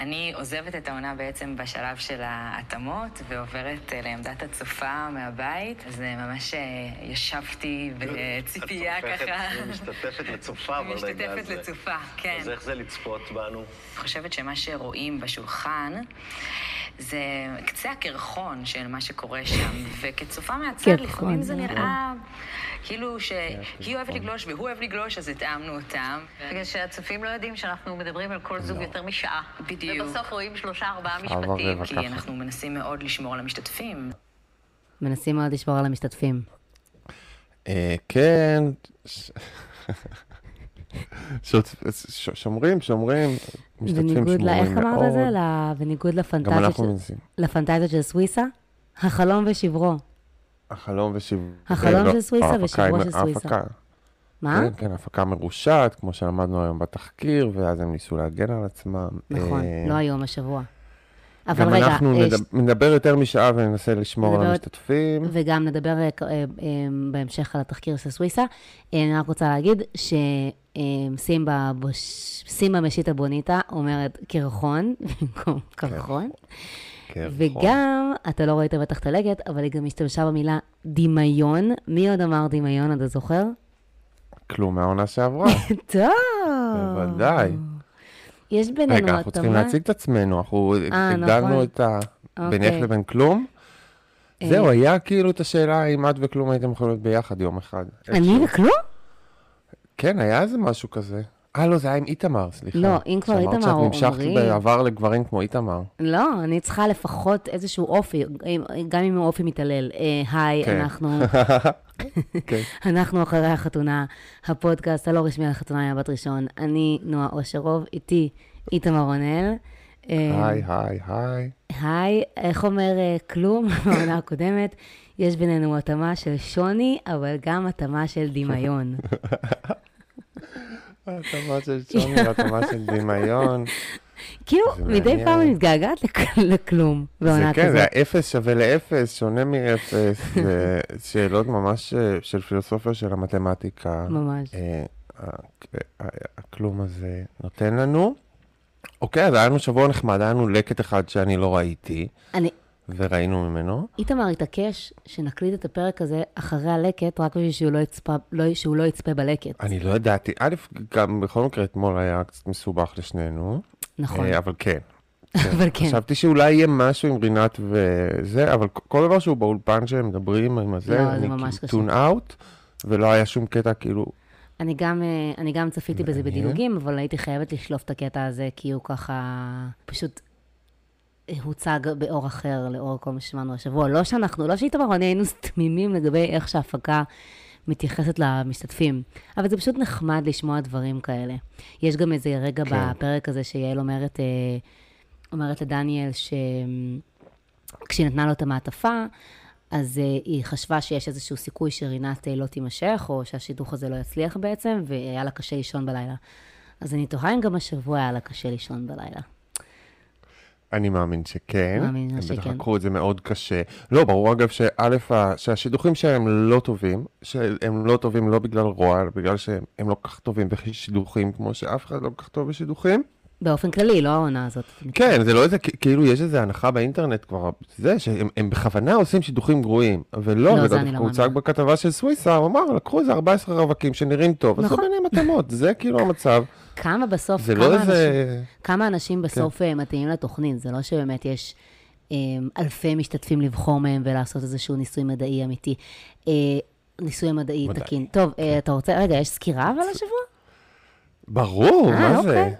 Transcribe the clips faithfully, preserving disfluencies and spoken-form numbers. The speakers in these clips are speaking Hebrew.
אני עוזבת את העונה בעצם בשלב של ההתאמות, ועוברת לעמדת הצופה מהבית, אז ממש ישבתי בציפייה ככה. את משתתפת לצופה ברגע הזה. משתתפת לצופה, כן. אז איך זה לצפות בנו? אני חושבת שמה שרואים בשולחן, זה קצה הקרחון של מה שקורה שם, וכצופה מהצד, לפעמים זה נראה כאילו שהיא אוהבת לגלוש והוא אוהב לגלוש, אז התאמנו אותם. בגלל שהצופים לא יודעים שאנחנו מדברים על כל זוג יותר משעה. בדיוק. ובסוף רואים שלושה, ארבעה משפטים, כי אנחנו מנסים מאוד לשמור על המשתתפים. מנסים מאוד לשמור על המשתתפים. כן. שומרים, שומרים, משתתפים שמורים מאוד. איך אמרת את זה? בניגוד לפנטזיות של סוויסה? החלום ושברו. החלום ושברו. החלום של סוויסה ושברו של סוויסה. מה? כן, כן, הפקה מרושעת, כמו שלמדנו היום בתחקיר, ואז הם ניסו להגן על עצמם. נכון, לא היום, השבוע. אבל רגע, אנחנו נדבר יותר משעה וננסה לשמור על המשתתפים. וגם נדבר בהמשך על התחקיר של סוויסה. אני רק רוצה להגיד ש... סימבה, סימבה משיטה בוניטה אומרת קרחון, במקום קרחון. וגם, אתה לא ראית בטח תלגת, אבל היא גם השתמשה במילה דמיון. מי עוד אמר דמיון, אתה זוכר? כלום מהעונה שעברה. טוב. בוודאי. יש בינינו התאמה. רגע, אנחנו צריכים להציג את עצמנו, אנחנו הגדלנו את ה... בינך לבין כלום. זהו, היה כאילו את השאלה אם את וכלום הייתם יכולות ביחד יום אחד. אני וכלום? כן, היה איזה משהו כזה. אה, לא, זה היה עם איתמר, סליחה. לא, אם כבר איתמר, אומרים... שאמרת שאת נמשכת בעבר לגברים כמו איתמר. לא, אני צריכה לפחות איזשהו אופי, גם אם הוא אופי מתעלל. היי, אנחנו... אנחנו אחרי החתונה, הפודקאסט הלא רשמי על החתונה עם הבת ראשון. אני נועה אושרוב, איתי איתמר רונל. היי, היי, היי. היי, איך אומר כלום בעונה הקודמת? יש בינינו התאמה של שוני, אבל גם התאמה של דמיון. התאמה של שוני, התאמה של דמיון. כאילו, מדי פעם אני מתגעגעת לכלום בעונה כזאת. זה כן, זה האפס שווה לאפס, שונה מאפס, זה שאלות ממש של פילוסופיה של המתמטיקה. ממש. הכלום הזה נותן לנו. אוקיי, אז היינו שבוע נחמד, היינו לקט אחד שאני לא ראיתי. אני... וראינו ממנו. איתמר התעקש שנקליד את הפרק הזה אחרי הלקט, רק בשביל שהוא לא יצפה, לא, שהוא לא יצפה בלקט. אני לא ידעתי. א', גם בכל מקרה, אתמול היה קצת מסובך לשנינו. נכון. אה, אבל כן. אבל כן. חשבתי שאולי יהיה משהו עם רינת וזה, אבל כל דבר שהוא באולפן שהם מדברים עם הזה, לא, אני טון אאוט, ולא היה שום קטע כאילו... אני גם, אני גם צפיתי בזה בדילוגים, אבל הייתי חייבת לשלוף את הקטע הזה, כי הוא ככה פשוט... הוצג באור אחר, לאור כל מה ששמענו השבוע. לא שאנחנו, לא שאיתם אמרנו, היינו תמימים לגבי איך שההפקה מתייחסת למשתתפים. אבל זה פשוט נחמד לשמוע דברים כאלה. יש גם איזה רגע כן. בפרק הזה שיעל אומרת, אומרת לדניאל שכשהיא נתנה לו את המעטפה, אז היא חשבה שיש איזשהו סיכוי שרינת לא תימשך, או שהשידוך הזה לא יצליח בעצם, והיה לה קשה לישון בלילה. אז אני תוהה אם גם השבוע היה לה קשה לישון בלילה. אני מאמין שכן. מאמין שכן. הם בטחקו את זה מאוד קשה. לא, ברור אגב שאלף, שהשידוכים שהם לא טובים, שהם לא טובים לא בגלל רוע, אלא בגלל שהם לא כך טובים בשידוכים, כמו שאף אחד לא כך טוב בשידוכים. באופן כללי, לא העונה הזאת. כן, זה לא איזה, כאילו יש איזו הנחה באינטרנט כבר, זה שהם בכוונה עושים שידוכים גרועים, ולא, הוא צעק בכתבה של סוויסה, הוא אמר, לקחו איזה ארבעה עשר רווקים שנראים טוב, אז זה ביניהם התאמות, זה כאילו המצב. כמה בסוף, כמה אנשים בסוף מתאים לתוכנית, זה לא שבאמת יש אלפי משתתפים לבחור מהם ולעשות איזשהו ניסוי מדעי אמיתי, ניסוי מדעי תקין. טוב, אתה רוצה, רגע, יש סקירה אבל השבוע? ברור, מה זה?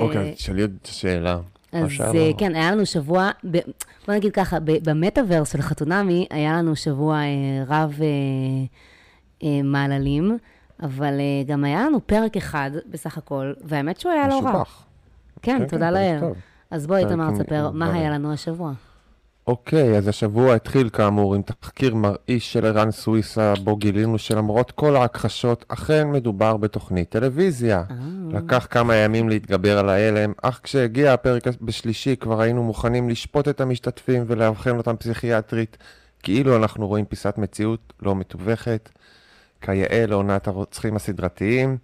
אוקיי, תשאלי עוד שאלה. אז כן, היה לנו שבוע, בוא נגיד ככה, במטאברס של חתונמי, היה לנו שבוע רב מעללים, אבל גם היה לנו פרק אחד בסך הכל, והאמת שהוא היה לא רע. משובח. כן, תודה לאל. אז בואי איתמר תספר, מה היה לנו השבוע? אוקיי, אז השבוע התחיל כאמור עם תחקיר מרעיש של ערן סוויסה, בו גילינו שלמרות כל ההכחשות, אכן מדובר בתוכנית טלוויזיה. לקח כמה ימים להתגבר על ההלם, אך כשהגיע הפרק בשלישי כבר היינו מוכנים לשפוט את המשתתפים ולאבחן אותם פסיכיאטרית, כאילו אנחנו רואים פיסת מציאות לא מתווכת, כיאה לעונת הרוצחים הסדרתיים.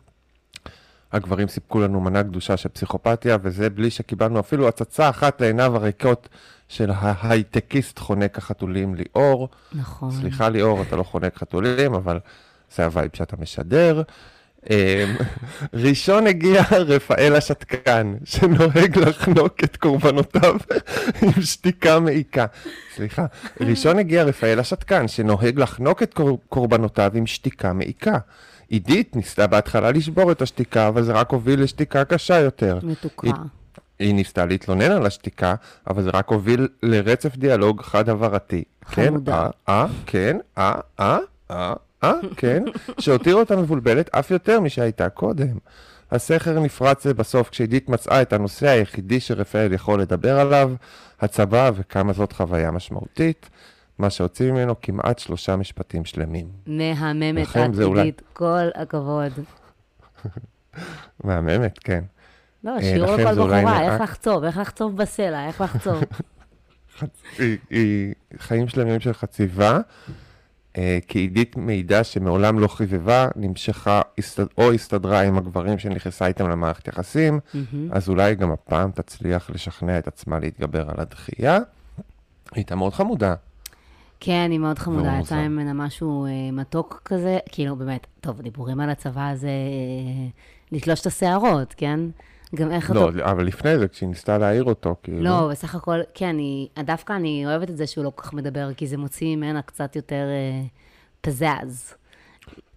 הגברים סיפקו לנו מנה קדושה של פסיכופתיה, וזה בלי שקיבלנו אפילו הצצה אחת לעיניו הריקות של ההייטקיסט חונק החתולים ליאור. נכון. סליחה ליאור, אתה לא חונק חתולים, אבל זה הווייב שאתה משדר. ראשון הגיע רפאל השתקן, שנוהג לחנוק את קורבנותיו עם שתיקה מעיקה. סליחה. ראשון הגיע רפאל השתקן, שנוהג לחנוק את קורבנותיו עם שתיקה מעיקה. עידית ניסתה בהתחלה לשבור את השתיקה, אבל זה רק הוביל לשתיקה קשה יותר. מתוקה. היא, היא ניסתה להתלונן על השתיקה, אבל זה רק הוביל לרצף דיאלוג חד-עברתי. חמודה. כן, אה, כן, אה, אה, אה, אה, כן, שהותירה אותה מבולבלת אף יותר משהייתה קודם. הסכר נפרץ בסוף כשעידית מצאה את הנושא היחידי שרפאל יכול לדבר עליו, הצבא וכמה זאת חוויה משמעותית. מה שהוציא ממנו כמעט שלושה משפטים שלמים. מהממת, עתידית, כל הכבוד. מהממת, כן. לא, שיעור לכל בחורה, איך לחצוב, איך לחצוב בסלע, איך לחצוב. חיים שלמים של חציבה, כי עידית מידע שמעולם לא חיבבה, נמשכה או הסתדרה עם הגברים שנכנסה איתם למערכת יחסים, אז אולי גם הפעם תצליח לשכנע את עצמה להתגבר על הדחייה. הייתה מאוד חמודה. כן, היא מאוד חמודה, יצאה ממנה משהו מתוק כזה, כאילו באמת, טוב, דיבורים על הצבא זה לתלוש את השערות, כן? גם איך... לא, אבל לפני זה, כשהיא ניסתה להעיר אותו, כאילו... לא, בסך הכל, כן, דווקא אני אוהבת את זה שהוא לא כל כך מדבר, כי זה מוציא ממנה קצת יותר פזז.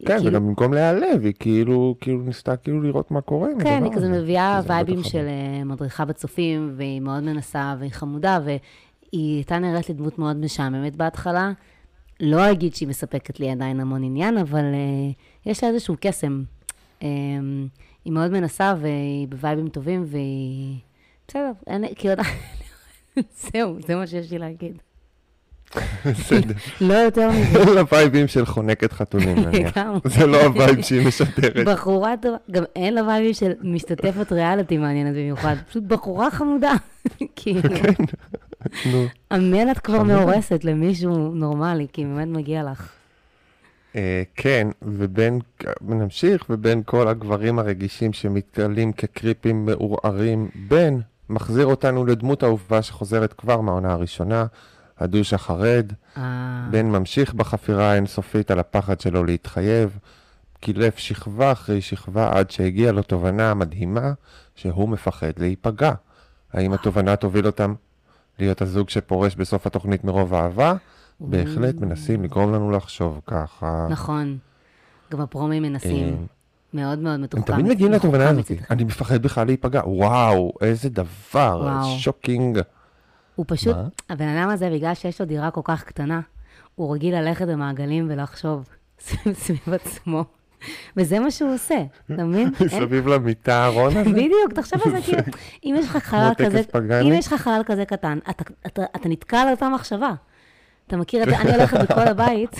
כן, וגם במקום להיעלב, היא כאילו ניסתה כאילו לראות מה קורה. כן, היא כזה מביאה וייבים של מדריכה בצופים, והיא מאוד מנסה, והיא חמודה, ו... היא הייתה נראית לדמות מאוד משעממת בהתחלה. לא אגיד שהיא מספקת לי עדיין המון עניין, אבל uh, יש לה איזשהו קסם. Um, היא מאוד מנסה, והיא בווייבים טובים, והיא... בסדר, אני... כי עוד... זהו, זה מה שיש לי להגיד. בסדר. לא יותר מזה. זה לא הווייבים של חונקת חתולים, נניח. זה לא הווייב שהיא משתרת. בחורה טובה, גם אין לה וייבים של משתתפת ריאליטי מעניינת במיוחד. פשוט בחורה חמודה. כן. המלט כבר מאורסת למישהו נורמלי, כי באמת מגיע לך. כן, ובין, נמשיך, ובין כל הגברים הרגישים שמתגלים כקריפים מעורערים, בן מחזיר אותנו לדמות האהובה שחוזרת כבר מהעונה הראשונה, הדוש החרד. בן ממשיך בחפירה האינסופית על הפחד שלו להתחייב, קילף שכבה אחרי שכבה עד שהגיע לו תובנה מדהימה שהוא מפחד להיפגע. האם התובנה תוביל אותם להיות הזוג שפורש בסוף התוכנית מרוב אהבה? בהחלט מנסים לגרום לנו לחשוב ככה. נכון. גם הפרומים מנסים. מאוד מאוד מתוחכם. הם תמיד מגיעים לתובנה הזאת. אני מפחד בכלל להיפגע. וואו, איזה דבר. שוקינג. הוא פשוט, הבן אדם הזה, בגלל שיש לו דירה כל כך קטנה, הוא רגיל ללכת במעגלים ולחשוב סביב עצמו. וזה מה שהוא עושה, אתה מבין? סביב למיטה, ארון הזה? בדיוק, תחשב על זה, כאילו, אם יש לך חלל כזה קטן, אתה נתקע על אותה מחשבה. אתה מכיר את זה, אני הולכת בכל הבית,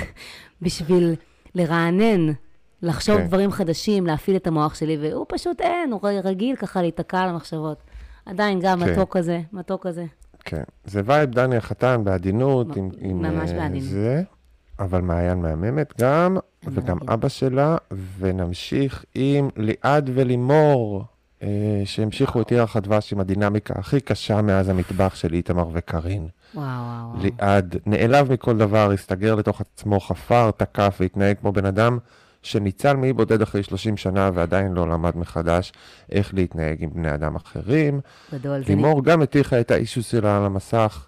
בשביל לרענן, לחשוב דברים חדשים, להפעיל את המוח שלי, והוא פשוט אין, הוא רגיל ככה להתקע על המחשבות. עדיין גם מתוק כזה, מתוק כזה. כן, זה וייב דני החתן בעדינות, ממש בעדינות. אבל מעיין מהממת גם, וגם אבא שלה, ונמשיך עם ליעד ולימור, שהמשיכו את עיר החדבש עם הדינמיקה הכי קשה מאז המטבח של איתמר וקרין. וואו, וואו. ליעד נעלב מכל דבר, הסתגר לתוך עצמו, חפר, תקף והתנהג כמו בן אדם, שניצל מאי בודד אחרי שלושים שנה, ועדיין לא למד מחדש איך להתנהג עם בני אדם אחרים. גדול, לימור גם הטיחה את האישוס שלה על המסך,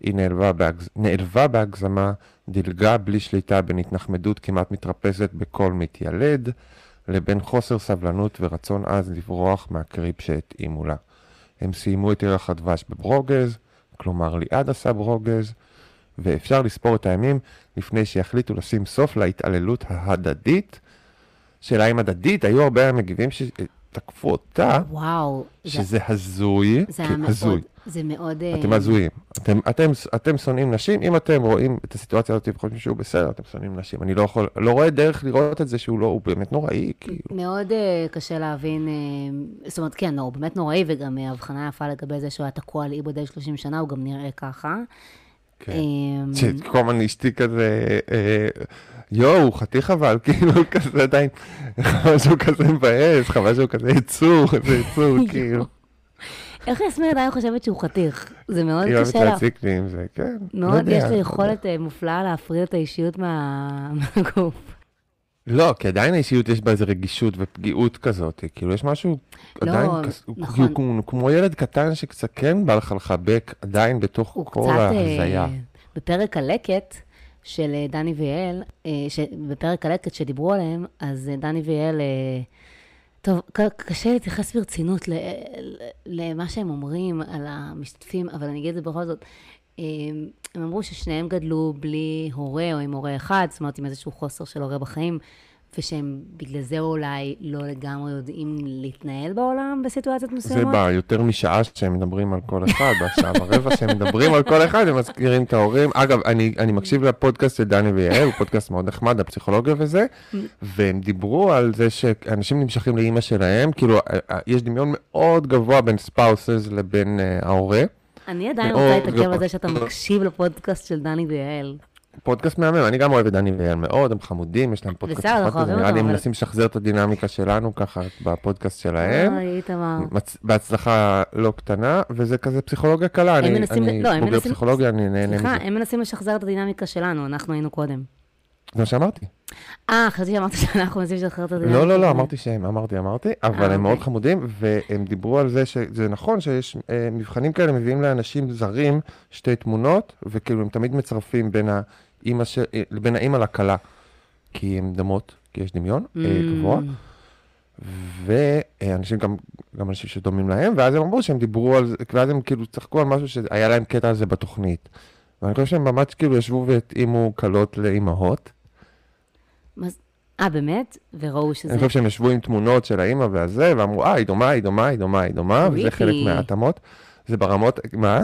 היא נעלבה, בהגז... נעלבה בהגזמה, דלגה בלי שליטה בין התנחמדות כמעט מתרפסת בכל מתיילד, לבין חוסר סבלנות ורצון אז לברוח מהקריפ שהתאימו לה. הם סיימו את עיר החדבש בברוגז, כלומר ליעד עשה ברוגז, ואפשר לספור את הימים לפני שיחליטו לשים סוף להתעללות ההדדית. שאלה עם הדדית, היו הרבה המגיבים ש... תקפו אותה, וואו, שזה הזוי, הזוי. זה מאוד... אתם הזויים. אתם שונאים נשים, אם אתם רואים את הסיטואציה הזאת וחושבים שהוא בסדר, אתם שונאים נשים. אני לא רואה דרך לראות את זה שהוא לא, הוא באמת נוראי. מאוד קשה להבין, זאת אומרת, כן, הוא באמת נוראי, וגם הבחנה יפה לגבי זה שהוא היה תקוע על אי בודד שלושים שנה, הוא גם נראה ככה. כל מיני אשתי כזה, יואו, חתיך אבל, כאילו כזה עדיין, חבל שהוא כזה מבאס, חבל שהוא כזה יצור, זה יצור, כאילו. איך יסמין עדיין חושבת שהוא חתיך? זה מאוד קשה לה. היא אוהבת להציק לי עם זה, כן. מאוד, יש לי יכולת מופלאה להפריד את האישיות מהגוף. לא, כי עדיין האישיות יש בה איזו רגישות ופגיעות כזאת, כאילו יש משהו עדיין כמו ילד קטן שקצת כן בא לך לחבק עדיין בתוך כל ההזיה. בפרק הלקט של דני ויאל, בפרק הלקט שדיברו עליהם, אז דני ויאל, טוב, קשה להתייחס ברצינות למה שהם אומרים על המשתתפים, אבל אני אגיד את זה בכל זאת, הם אמרו ששניהם גדלו בלי הורה או עם הורה אחד, זאת אומרת עם איזשהו חוסר של הורה בחיים, ושהם בגלל זה אולי לא לגמרי יודעים להתנהל בעולם בסיטואציות מסוימות. זה בא, יותר משעה שהם מדברים על כל אחד, בשעה ורבע שהם מדברים על כל אחד, הם מזכירים את ההורים. אגב, אני, אני מקשיב לפודקאסט של דני ויעל, הוא פודקאסט מאוד נחמד, הפסיכולוגיה וזה, והם דיברו על זה שאנשים נמשכים לאמא שלהם, כאילו יש דמיון מאוד גבוה בין spouses לבין ההורה. אני עדיין רוצה להתעכב על זה שאתה מקשיב לפודקאסט של דני ויעל. פודקאסט מהמם, אני גם אוהב את דני ויעל מאוד, הם חמודים, יש להם פודקאסט אחד, נראה לי הם מנסים לשחזר את הדינמיקה שלנו ככה בפודקאסט שלהם. אוי, איתמר. בהצלחה לא קטנה, וזה כזה פסיכולוגיה קלה, אני מוגר פסיכולוגיה, אני נהנה מזה. סליחה, הם מנסים לשחזר את הדינמיקה שלנו, אנחנו היינו קודם. זה מה שאמרתי. אה, חשבתי שאמרתי שאנחנו מנסים לשחרר את הדינמיקה. לא, לא, לא, אמרתי שהם, אמרתי, אמרתי, אבל הם מאוד חמודים, והם דיברו על זה שזה נכון שיש מבחנים כאלה, מביאים לאנשים זרים שתי תמונות, וכאילו הם תמיד מצרפים בין האמא לקלה, כי הם דמות, כי יש דמיון גבוה, ואנשים גם, גם אנשים שדומים להם, ואז הם אמרו שהם דיברו על זה, ואז הם כאילו צחקו על משהו שהיה להם קטע על זה בתוכנית. ואני חושב שהם ממש כאילו ישבו והתאימו קלות לאמהות, אה, באמת? וראו שזה... אני חושב שהם ישבו עם תמונות של האמא והזה, ואמרו, אה, היא דומה, היא דומה, היא דומה, היא דומה, וזה חלק מההתאמות. זה ברמות, מה?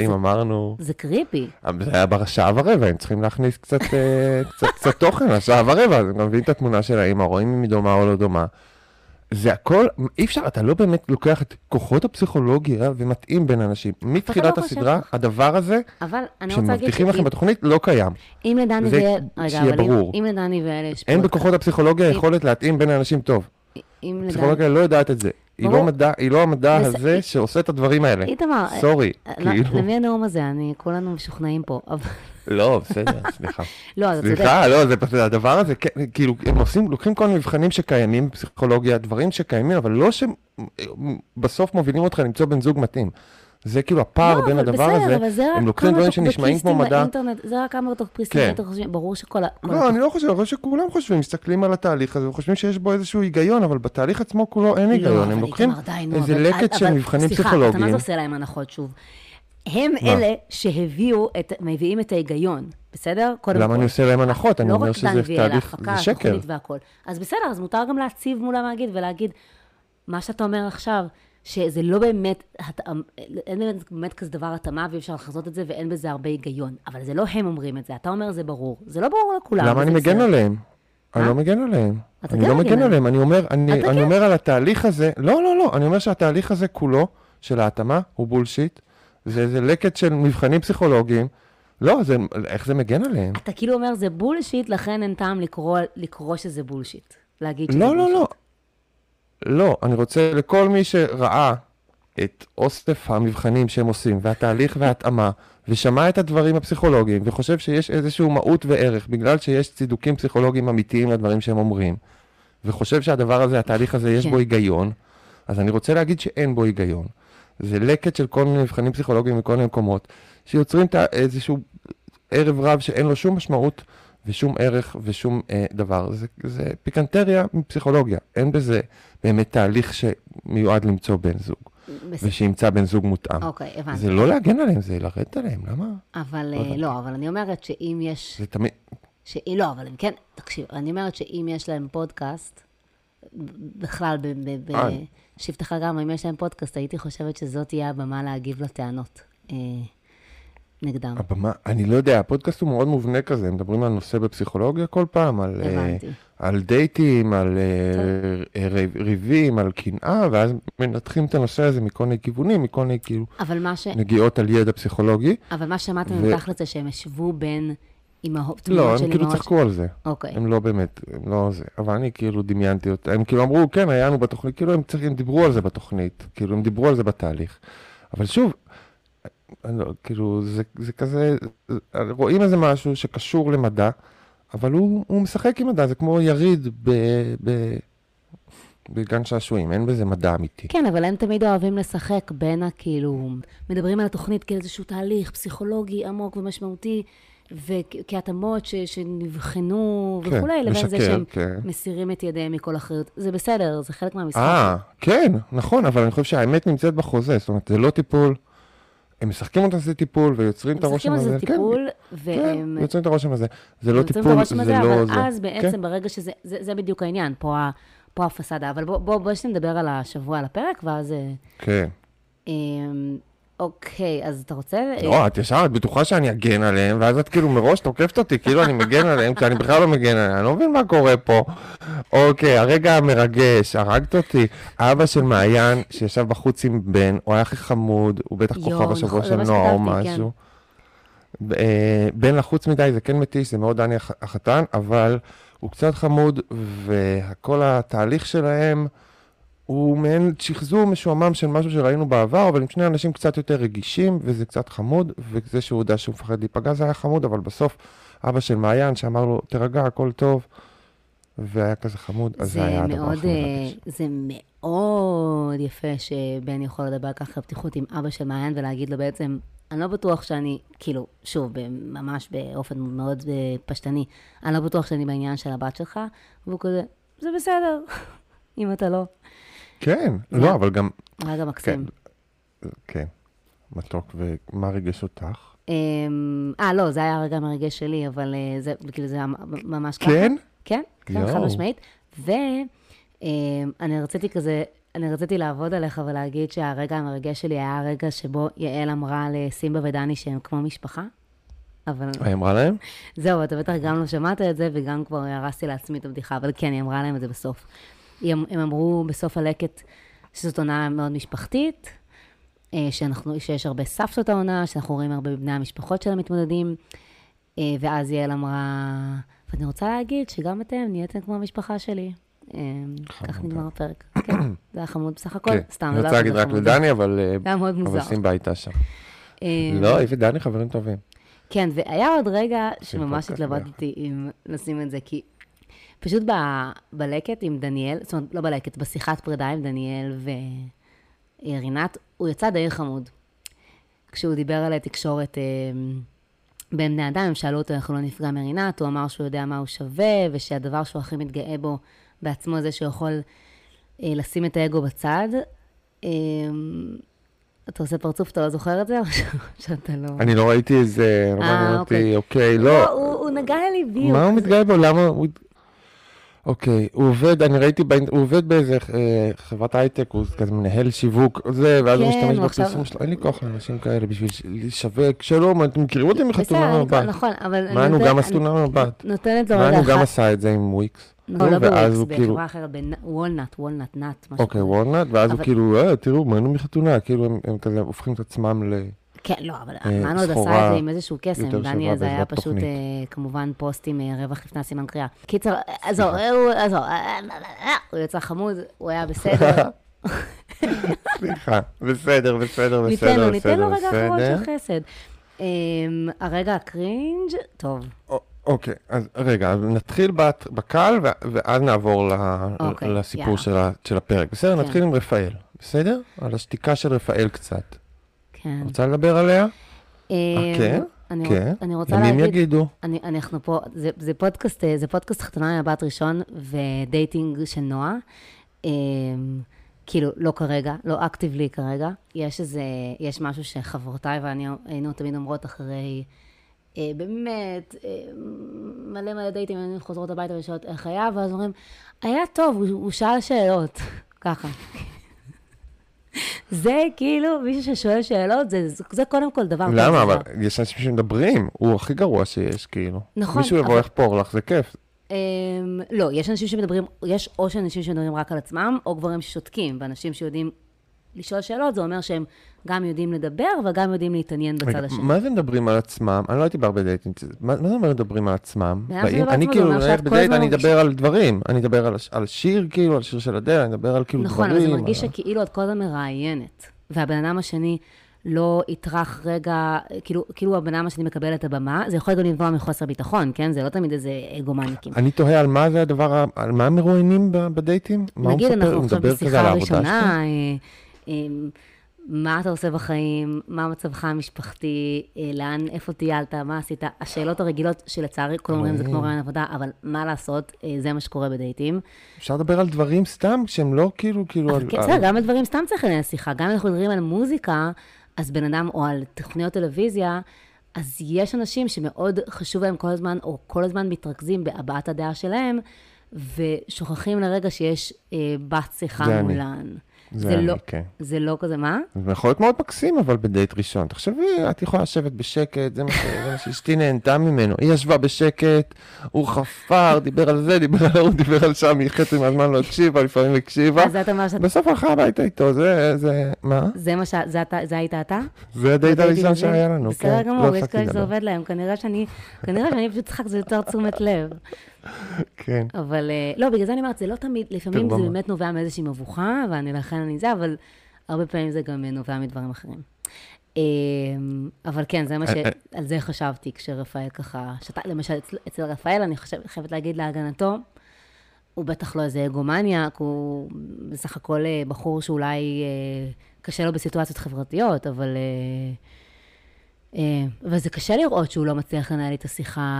אם אמרנו... זה קריפי. זה היה בשעה ורבע, הם צריכים להכניס קצת תוכן, השעה ורבע, אז הם גם מביאים את התמונה של האמא, רואים אם היא דומה או לא דומה. זה הכל, אי אפשר, אתה לא באמת לוקח את כוחות הפסיכולוגיה ומתאים בין אנשים. מתחילת הסדרה, הדבר הזה, שמבטיחים לכם בתוכנית, לא קיים. אם לדני ואל, רגע, אבל אם לדני ואל יש... אין בכוחות הפסיכולוגיה יכולת להתאים בין האנשים טוב. הפסיכולוגיה לא יודעת את זה. היא לא המדע הזה שעושה את הדברים האלה. איתמר, למי הנאום הזה? כולנו משוכנעים פה, אבל... לא, בסדר, סליחה. סליחה, לא, זה הדבר הזה, כאילו, הם עושים, לוקחים כל מבחנים שקיימים, פסיכולוגיה, דברים שקיימים, אבל לא שבסוף מובילים אותך למצוא בן זוג מתאים. זה כאילו הפער בין הדבר הזה, הם לוקחים דברים שנשמעים כמו מדע. זה רק כמה אורתופריסטים, ברור שכל... לא, אני לא חושב, אני חושב שכולם חושבים, מסתכלים על התהליך הזה, וחושבים שיש בו איזשהו היגיון, אבל בתהליך עצמו כולו אין היגיון, הם לוקחים איזה לקט של מבחנים פסיכולוגיים. סליחה, אתה מה זה עושה להם הנחות שוב? הם אלה שהביאו, מביאים את ההיגיון, בסדר? למה אני עושה להם הנחות? אני אומר שזה תהליך, זה שקר. אז בסדר, אז מותר גם להציב מולה מהגיד ולהגיד, מה שאתה אומר עכשיו, שזה לא באמת, אין באמת כזה דבר התאמה, ואי אפשר לחזות את זה, ואין בזה הרבה היגיון. אבל זה לא הם אומרים את זה, אתה אומר זה ברור. זה לא ברור לכולם. למה אני מגן עליהם? אני לא מגן עליהם. אני לא מגן עליהם, אני אומר על התהליך הזה, לא, לא, לא, אני אומר שהתהליך הזה כולו, של ההתאמה, הוא בולשיט. זה איזה לקט של מבחנים פסיכולוגיים. לא, זה, איך זה מגן עליהם? אתה כאילו אומר, זה בולשיט, לכן אין טעם לקרוא, לקרוא שזה בולשיט. להגיד שזה בולשיט. לא, לא, לא. לא, אני רוצה לכל מי שראה את אוסף המבחנים שהם עושים, והתהליך וההתאמה, ושמע את הדברים הפסיכולוגיים, וחושב שיש איזשהו מהות וערך, בגלל שיש צידוקים פסיכולוגיים אמיתיים לדברים שהם אומרים, וחושב שהדבר הזה, התהליך הזה, יש בו היגיון, אז אני רוצה להגיד שאין בו היגיון. זה לקט של כל מיני מבחנים פסיכולוגיים מכל מיני מקומות, שיוצרים איזשהו ערב רב שאין לו שום משמעות, ושום ערך ושום אה, דבר. זה, זה פיקנטריה מפסיכולוגיה. אין בזה באמת תהליך שמיועד למצוא בן זוג. בסדר. ושימצא בן זוג מותאם. אוקיי, הבנתי. זה לא להגן עליהם, זה לרדת עליהם, למה? אבל לא, אה, לא, אבל אני אומרת שאם יש... זה תמיד... ש... לא, אבל אם כן, תקשיב, אני אומרת שאם יש להם פודקאסט, בכלל, ב... ב... ב... שבטחה גם, אם יש להם פודקאסט, הייתי חושבת שזאת תהיה הבמה להגיב לטענות. אה... נגדם. הבמה, אני לא יודע, הפודקאסט הוא מאוד מובנה כזה, הם מדברים על נושא בפסיכולוגיה כל פעם, על, uh, על דייטים, על uh, ריבים, על קנאה, ואז מנתחים את הנושא הזה מכל מיני כיוונים, מכל מיני כאילו ש... נגיעות על ידע פסיכולוגי. אבל מה שמעתם ו... מתחת זה שהם ישבו בין אימהות... לא, הם כאילו צחקו ש... על זה. אוקיי. הם לא באמת, הם לא זה. אבל אני כאילו דמיינתי אותה, הם כאילו אמרו, כן, היינו בתוכנית, כאילו הם, צר... הם דיברו על זה בתוכנית, כאילו הם דיברו על זה בתהליך. אבל שוב, לא, כאילו, זה, זה כזה, רואים איזה משהו שקשור למדע, אבל הוא, הוא משחק עם מדע, זה כמו יריד ב, ב, בגן שעשועים, אין בזה מדע אמיתי. כן, אבל הם תמיד אוהבים לשחק בין, כאילו, מדברים על התוכנית כאיזשהו תהליך פסיכולוגי עמוק ומשמעותי, וכהתאמות ש, שנבחנו וכולי, כן, לבין זה שהם כן. מסירים את ידיהם מכל אחריות. זה בסדר, זה חלק מהמשחק. אה, כן, נכון, אבל אני חושב שהאמת נמצאת בחוזה, זאת אומרת, זה לא טיפול... הם משחקים אותם זה טיפול, ויוצרים את הרושם הזה. משחקים אותם זה טיפול, והם... יוצרים את הרושם הזה. זה לא טיפול, זה לא... אבל אז בעצם ברגע שזה... זה בדיוק העניין, פה הפסדה. אבל בואו שנדבר על השבוע, על הפרק, ואז... כן. אוקיי, אז אתה רוצה... לא, את ישר, את בטוחה שאני אגן עליהם, ואז את כאילו מראש תוקפת אותי, כאילו אני מגן עליהם, כי אני בכלל לא מגן עליהם, אני לא מבין מה קורה פה. אוקיי, הרגע המרגש, הרגת אותי. אבא של מעיין, שישב בחוץ עם בן, הוא היה הכי חמוד, הוא בטח כוכב השבוע של נועה או משהו. בן לחוץ מדי, זה כן מתיש, זה מאוד דני החתן, אבל הוא קצת חמוד, וכל התהליך שלהם, הוא מעין שחזור משועמם של משהו שראינו בעבר, אבל עם שני אנשים קצת יותר רגישים, וזה קצת חמוד, וזה שהוא יודע שהוא מפחד להיפגע, זה היה חמוד, אבל בסוף אבא של מעיין שאמר לו, תרגע, הכל טוב, והיה כזה חמוד, אז זה היה הדבר הכי מרגש. זה מאוד יפה שבן יכול לדבר ככה בפתיחות עם אבא של מעיין, ולהגיד לו בעצם, אני לא בטוח שאני, כאילו, שוב, ממש באופן מאוד פשטני, אני לא בטוח שאני בעניין של הבת שלך, והוא כזה, זה בסדר, אם אתה לא. כן, לא, אבל גם... היה גם מקסים. כן, מתוק, ומה רגש אותך? אה, לא, זה היה הרגע מרגש שלי, אבל זה, כאילו, זה ממש ככה. כן? כן, כן, חד משמעית. ואני רציתי כזה, אני רציתי לעבוד עליך ולהגיד שהרגע המרגש שלי היה הרגע שבו יעל אמרה לסימבה ודני שהם כמו משפחה. אבל... היא אמרה להם? זהו, אתה בטח גם לא שמעת את זה, וגם כבר הרסתי לעצמי את הבדיחה, אבל כן, היא אמרה להם את זה בסוף. הם, הם אמרו בסוף הלקט שזאת עונה מאוד משפחתית, שאנחנו, שיש הרבה סבתות העונה, שאנחנו רואים הרבה בני המשפחות של המתמודדים, ואז יעל אמרה, ואני רוצה להגיד שגם אתם נהייתם כמו המשפחה שלי. כך נגמר הפרק. כן, זה היה חמוד בסך הכל. סתם, אני רוצה להגיד רק לדני, אבל שים ביתה שם. לא, היא ודני חברים טובים. כן, והיה עוד רגע שממש התלבטתי אם נשים את זה, כי... פשוט ב, בלקט עם דניאל, זאת אומרת, לא בלקט, בשיחת פרידה עם דניאל ורינת, הוא יצא די חמוד. כשהוא דיבר על התקשורת בין בני אדם, הם שאלו אותו איך הוא לא נפגע מרינת, הוא אמר שהוא יודע מה הוא שווה, ושהדבר שהוא הכי מתגאה בו בעצמו זה שהוא יכול אה, לשים את האגו בצד. אה, אתה עושה פרצוף, אתה לא זוכר את זה? אני לא ראיתי איזה, רבן אותי, אוקיי, לא. הוא נגע לליבי. מה הוא מתגאה בו? למה הוא... אוקיי, הוא עובד, אני ראיתי, הוא עובד באיזה חברת הייטק, הוא כזה מנהל שיווק, זה, ואז הוא משתמש בפרסום שלו, אין לי כוח לאנשים כאלה בשביל לשווק, שלום, אתם מכירים אותי מחתונה מבט. נכון, אבל... מה אנו גם עשתונה מבט? נותנת לו עוד אחת. מה אנו גם עשה את זה עם וויקס? לא, לא בוויקס, בחברה אחרת, וולנט, וולנט, נט, משהו. אוקיי, וולנט, ואז הוא כאילו, תראו, מה אנו מחתונה, כאילו הם כזה הופכים את עצמם ל... כן, לא, אבל אנו עוד עשה את זה עם איזשהו קסם, דניאל, זה היה פשוט כמובן פוסט עם רווח לפני סימן קריאה. קיצר, עזור, עזור, הוא יצא חמוד, הוא היה בסדר. סליחה, בסדר, בסדר, בסדר. ניתן לו, ניתן לו רגע אחרון של חסד. הרגע הקרינג', טוב. אוקיי, אז רגע, נתחיל בקל, ואז נעבור לסיפור של הפרק. בסדר, נתחיל עם רפאל, בסדר? על השתיקה של רפאל קצת. רוצה לדבר עליה? כן, כן. למי יגידו? אנחנו פה, זה פודקאסט, זה פודקאסט חתונה מהבת ראשון, ודייטינג של נועה. כאילו, לא כרגע, לא אקטיבלי כרגע. יש איזה, יש משהו שחברותיי ואני היינו תמיד אומרות אחרי, באמת, מלא מלא דייטים, היינו חוזרות הביתה ושאלות איך היה, ואז אומרים, היה טוב, הוא שאל שאלות, ככה. זה כאילו, מישהו ששואל שאלות, זה, זה קודם כל דבר. למה? אבל יש אנשים שמדברים, הוא הכי גרוע שיש, כאילו. נכון. מישהו יבוא יחפור לך, זה כיף. לא, יש אנשים שמדברים, יש או שאנשים שמדברים רק על עצמם, או גברים ששותקים, ואנשים שיודעים לשאול שאלות, זה אומר שהם גם יודעים לדבר, וגם יודעים להתעניין בצד השני. מה זה מדברים על עצמם? אני לא הייתי בהרבה דייטים. מה זה אומר מדברים על עצמם? אני כאילו, אני אדבר על דברים. אני אדבר על שיר, כאילו, על שיר של הדרך, אני אדבר על כאילו דברים. נכון, אבל זה מרגיש שכאילו את כל הזמן מראיינת, והבן אדם השני לא יתרח רגע, כאילו הבן אדם השני מקבל את הבמה, זה יכול גם לנבוע מחוסר ביטחון, כן? זה לא תמיד איזה אגומניקים. אני תוהה על מה זה הדבר, על מה מרואיינים בדייטים? נגיד, אנחנו עכשיו בשיחה ראשונה, מה אתה עושה בחיים, מה מצבך המשפחתי, לאן, איפה טיילת, מה עשית, השאלות הרגילות שלצערי, כולם אומרים זה כמו רעיון עבודה, אבל מה לעשות, זה מה שקורה בדייטים. אפשר לדבר על דברים סתם, כשהם לא כאילו, כאילו... כן, גם על דברים סתם צריך לנהל שיחה, גם אם אנחנו מדברים על מוזיקה, אז בן אדם, או על תוכניות טלוויזיה, אז יש אנשים שמאוד חשוב להם כל הזמן, או כל הזמן מתרכזים בהבעת הדעה שלהם, ושוכחים לרגע שיש בת שיחה מולן. זה לא, זה לא כזה, מה? זה יכול להיות מאוד מקסים, אבל בדייט ראשון. תחשבי, את יכולה לשבת בשקט, זה מה שאשתי נהנתה ממנו. היא ישבה בשקט, הוא חפר, דיבר על זה, דיבר על הוא, דיבר על שם, היא חצי מהזמן לא הקשיבה, לפעמים הקשיבה. בסוף הלכה הביתה איתו, זה, זה, מה? זה מה ש... זה היית אתה? זה הדייט הראשון שהיה לנו, כן. בסדר גמור, יש כאלה שזה עובד להם. כנראה שאני, כנראה שאני פשוט צריכה כזה יותר תשומת לב. כן. אבל, לא, בגלל זה אני אומרת, זה לא תמיד, לפעמים זה באמת נובע מאיזושהי מבוכה, ואני לכן אני זה, אבל הרבה פעמים זה גם נובע מדברים אחרים. אבל כן, זה מה ש... על זה חשבתי, כשרפאל ככה... למשל, אצל רפאל, אני חייבת להגיד להגנתו, הוא בטח לא איזה אגומניה, הוא בסך הכל בחור שאולי קשה לו בסיטואציות חברתיות, אבל... אבל זה קשה לראות שהוא לא מצליח לנהל את השיחה...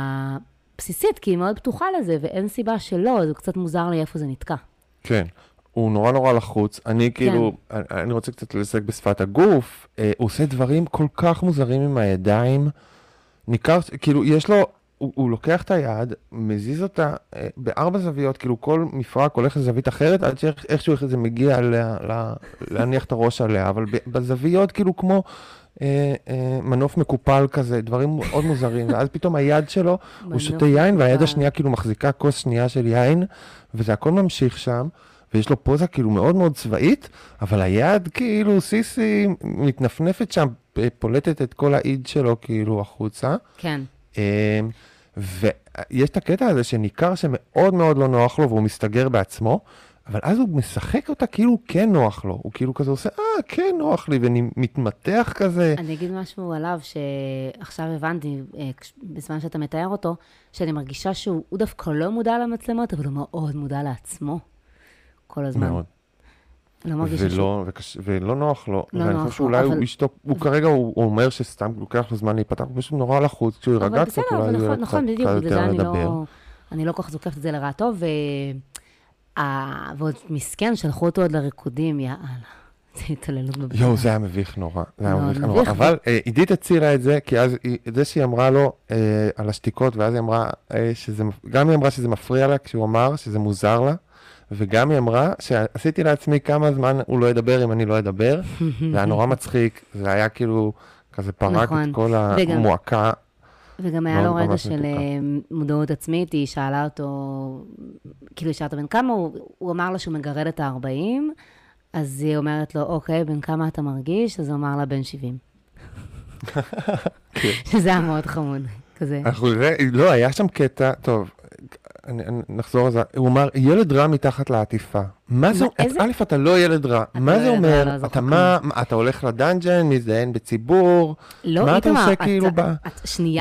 בסיסית, כי היא מאוד פתוחה לזה, ואין סיבה שלא, זה קצת מוזר לי איפה זה נתקע. כן, הוא נורא נורא לחוץ, אני כאילו, כן. אני רוצה קצת לסק בשפת הגוף, הוא עושה דברים כל כך מוזרים עם הידיים, ניכר, כאילו יש לו, הוא, הוא לוקח את היד, מזיז אותה בארבע זוויות, כאילו כל מפרק הולך לזווית אחרת, עד שאיכשהו איך זה מגיע לה, לה, להניח את הראש עליה, אבל בזוויות כאילו כמו, מנוף מקופל כזה, דברים מאוד מוזרים, ואז פתאום היד שלו, הוא שותה יין, והיד השנייה כאילו מחזיקה כוס שנייה של יין, וזה הכל ממשיך שם, ויש לו פוזה כאילו מאוד מאוד צבאית, אבל היד כאילו סיסי מתנפנפת שם, פולטת את כל העיד שלו כאילו החוצה. כן. ויש את הקטע הזה שניכר שמאוד מאוד לא נוח לו, והוא מסתגר בעצמו, אבל אז הוא משחק אותה כאילו כן נוח לו, הוא כאילו כזה עושה, אה, כן נוח לי, ואני מתמתח כזה. אני אגיד משהו עליו שעכשיו הבנתי, בזמן שאתה מתאר אותו, שאני מרגישה שהוא דווקא לא מודע למצלמות, אבל הוא מאוד מודע לעצמו, כל הזמן. מאוד. לא מרגיש ולא, וקש... ולא נוח לו, לא ואני נוח חושב שאולי אבל... הוא ישתוק, הוא ו... כרגע הוא אומר שסתם לוקח לו זמן להיפתח, הוא פשוט נורא לחוץ, כשהוא ירגע קצת, אולי נכון, הוא נכון, בדיוק, בגלל זה אני לא, אני לא כל כך זוקפת את זה לרעתו, ו... ועוד מסכן, שלחו אותו עוד לריקודים, יאללה, זה התעללות בבקשה. יואו, זה היה מביך נורא, זה היה מביך נורא. אבל עידית הצילה את זה, כי אז זה שהיא אמרה לו על השתיקות, ואז היא אמרה, גם היא אמרה שזה מפריע לה, כשהוא אמר שזה מוזר לה, וגם היא אמרה שעשיתי לעצמי כמה זמן הוא לא ידבר אם אני לא אדבר, זה היה נורא מצחיק, זה היה כאילו כזה פרק את כל המועקה. וגם היה לו רגע של מודעות עצמית, היא שאלה אותו, כאילו היא שאלה אותו בן כמה, הוא אמר לה שהוא מגרד את ה-ארבעים, אז היא אומרת לו, אוקיי, בן כמה אתה מרגיש? אז הוא אמר לה, בן שבעים. שזה היה מאוד חמוד, כזה. לא, היה שם קטע, טוב, נחזור לזה, הוא אמר, ילד רע מתחת לעטיפה. מה זה, א', אתה לא ילד רע, מה זה אומר? אתה הולך לדנג'ן, מזדהן בציבור, מה אתה עושה כאילו ב...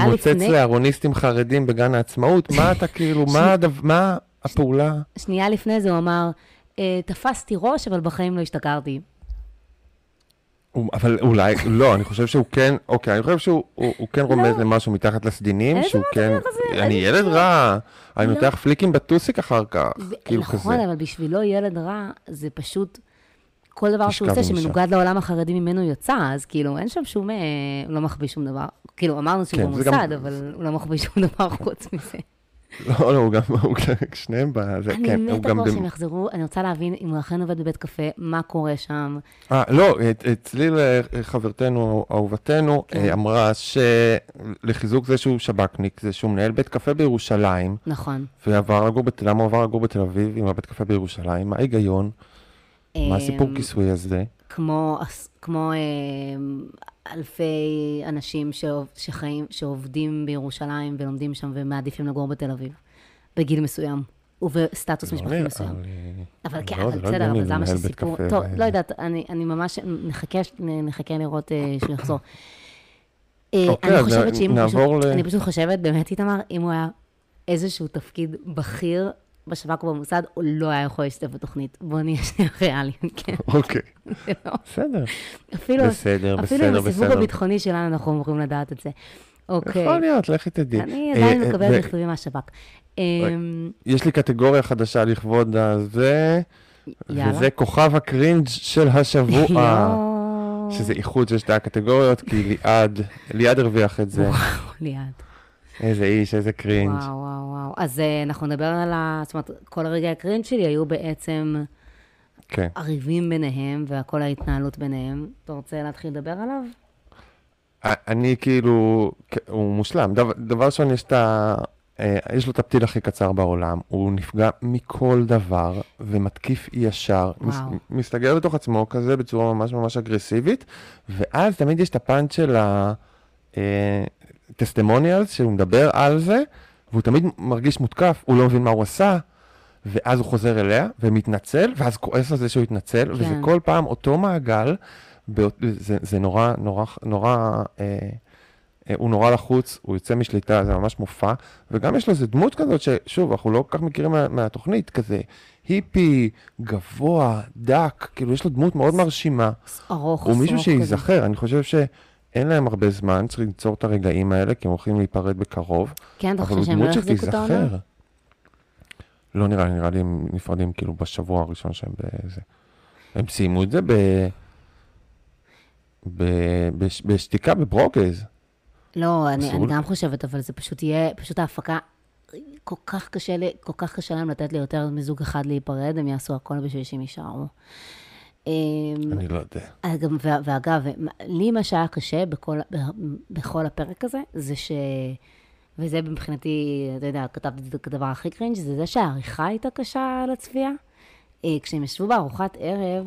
מוצץ לארוניסטים חרדים בגן העצמאות, מה אתה כאילו, מה הפעולה? שנייה לפני זה הוא אמר, תפסתי ראש, אבל בחיים לא השתכרתי. אבל אולי, לא, אני חושב שהוא כן, אוקיי, אני חושב שהוא כן רומז למשהו מתחת לסדינים, שהוא כן, אני ילד רע, אני נותח פליקים בטוסיק אחר כך, כאילו כזה. נכון, אבל בשבילו ילד רע, זה פשוט, כל דבר שהוא עושה שמנוגד לעולם החרדי ממנו יוצא, אז כאילו אין שם שום, הוא לא מחביא שום דבר, כאילו אמרנו שהוא במוסד, אבל הוא לא מחביא שום דבר חוץ מזה. לא, לא, הוא גם, הוא שניהם בזה, כן. אני מתה כבר שהם יחזרו, אני רוצה להבין אם הוא אכן עובד בבית קפה, מה קורה שם. אה, לא, אצלי לחברתנו, אהובתנו, אמרה שלחיזוק זה שהוא שבקניק, זה שהוא מנהל בית קפה בירושלים. נכון. ועבר לגור בתל, למה הוא עבר לגור בתל אביב עם הבית קפה בירושלים? מה ההיגיון? מה הסיפור כיסוי הזה? כמו, כמו אלפי אנשים שחיים, שעובדים בירושלים ולומדים שם ומעדיפים לגור בתל אביב, בגיל מסוים, ובסטטוס משפחתי מסוים. אבל כן, בסדר, אבל זה מה שסיפור. טוב, לא יודעת, אני ממש נחכה לראות שהוא יחזור. אני חושבת שאם הוא פשוט, אני פשוט חושבת, באמת איתמר, אם הוא היה איזשהו תפקיד בכיר, בשבק או במוסד, הוא לא היה יכול להשתף בתוכנית. בוא נהיה שני ריאליים, כן. אוקיי. בסדר. אפילו עם הסיווג הביטחוני שלנו אנחנו אמורים לדעת את זה. אוקיי. יכול להיות, לכי תדעי. אני עדיין מקבל מכתבים מהשבק. יש לי קטגוריה חדשה לכבוד הזה, וזה כוכב הקרינג' של השבוע. שזה איחוד של שתי הקטגוריות, כי ליעד, ליעד הרוויח את זה. וואו, ליעד. איזה איש, איזה קרינג'. וואו, וואו, וואו. אז אנחנו נדבר על ה... זאת אומרת, כל הרגע הקרינג' שלי היו בעצם הריבים ביניהם, וכל ההתנהלות ביניהם. אתה רוצה להתחיל לדבר עליו? אני כאילו... הוא מושלם. דבר ראשון, יש את ה... יש לו את הפתיל הכי קצר בעולם. הוא נפגע מכל דבר, ומתקיף ישר. מסתגר בתוך עצמו כזה, בצורה ממש ממש אגרסיבית, ואז תמיד יש את הפאנט של ה... טסטימוניאלס, שהוא מדבר על זה, והוא תמיד מרגיש מותקף, הוא לא מבין מה הוא עשה, ואז הוא חוזר אליה, ומתנצל, ואז כועס על זה שהוא התנצל, וזה כל פעם אותו מעגל, זה נורא, נורא, נורא, הוא נורא לחוץ, הוא יוצא משליטה, זה ממש מופע, וגם יש לו איזו דמות כזאת, ששוב, אנחנו לא כל כך מכירים מהתוכנית, כזה היפי, גבוה, דק, כאילו יש לו דמות מאוד מרשימה, הוא מישהו שיזכר, אני חושב ש... אין להם הרבה זמן, צריך ליצור את הרגעים האלה, כי הם הולכים להיפרד בקרוב. כן, אתה חושב שהם לא יחזיקו את העונה? לא נראה לי, נראה לי הם נפרדים כאילו בשבוע הראשון שהם בזה. הם סיימו את זה בשתיקה, בברוגז. לא, אני גם חושבת, אבל זה פשוט יהיה, פשוט ההפקה, כל כך קשה לי, כל כך קשה להם לתת לי יותר מזוג אחד להיפרד, הם יעשו הכל בשביל שהם יישארו. אני לא יודע. ואגב, לי מה שהיה קשה בכל הפרק הזה, זה ש... וזה מבחינתי, אתה יודע, כתבתי את הדבר הכי קרינג', זה זה שהעריכה הייתה קשה על הצפייה. כשהם ישבו בארוחת ערב,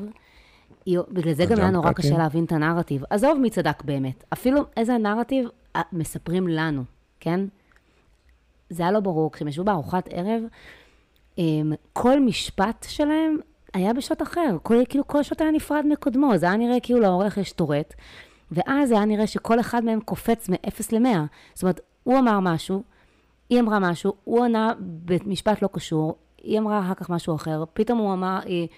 בגלל זה גם היה נורא קשה להבין את הנרטיב. עזוב מי צדק באמת. אפילו איזה נרטיב מספרים לנו, כן? זה היה לא ברור. כשהם ישבו בארוחת ערב, כל משפט שלהם, היה בשעות אחר, כל, כאילו כל שעות היה נפרד מקודמו, זה היה נראה כאילו לעורך יש תורת, ואז היה נראה שכל אחד מהם קופץ מ-אפס ל-מאה, זאת אומרת, הוא אמר משהו, היא אמרה משהו, הוא ענה במשפט לא קשור, היא אמרה אחר כך משהו אחר, פתאום הוא אמר, היא,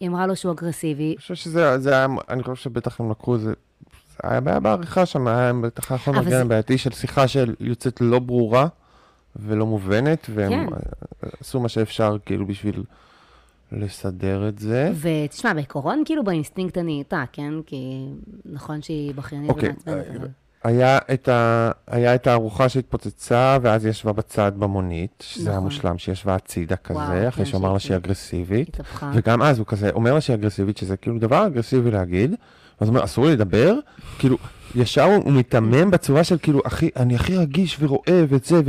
היא אמרה לו שהוא אגרסיבי. אני חושב שזה זה היה, אני חושב שבטח הם לקחו, זה, זה היה בעיה בעריכה שם, היה בטח יכול מגיע זה... בעייתי של שיחה של יוצאת לא ברורה ולא מובנת, והם כן. עשו מה שאפשר כאילו בשביל... לסדר את זה. ותשמע, בעיקרון, כאילו באינסטינקט אני איתה, כן? כי נכון שהיא בכיינית ומעצבנת. היה את הארוחה שהתפוצצה, ואז היא ישבה בצד במונית, שזה היה מושלם, שהיא ישבה הצידה כזה, אחרי שאומר לה שהיא אגרסיבית. וגם אז הוא כזה, אומר לה שהיא אגרסיבית, שזה כאילו דבר אגרסיבי להגיד, אז הוא אומר, אסור לי לדבר, כאילו, ישר הוא מתאמם בצורה של כאילו, אני הכי רגיש ורואה ואת זה,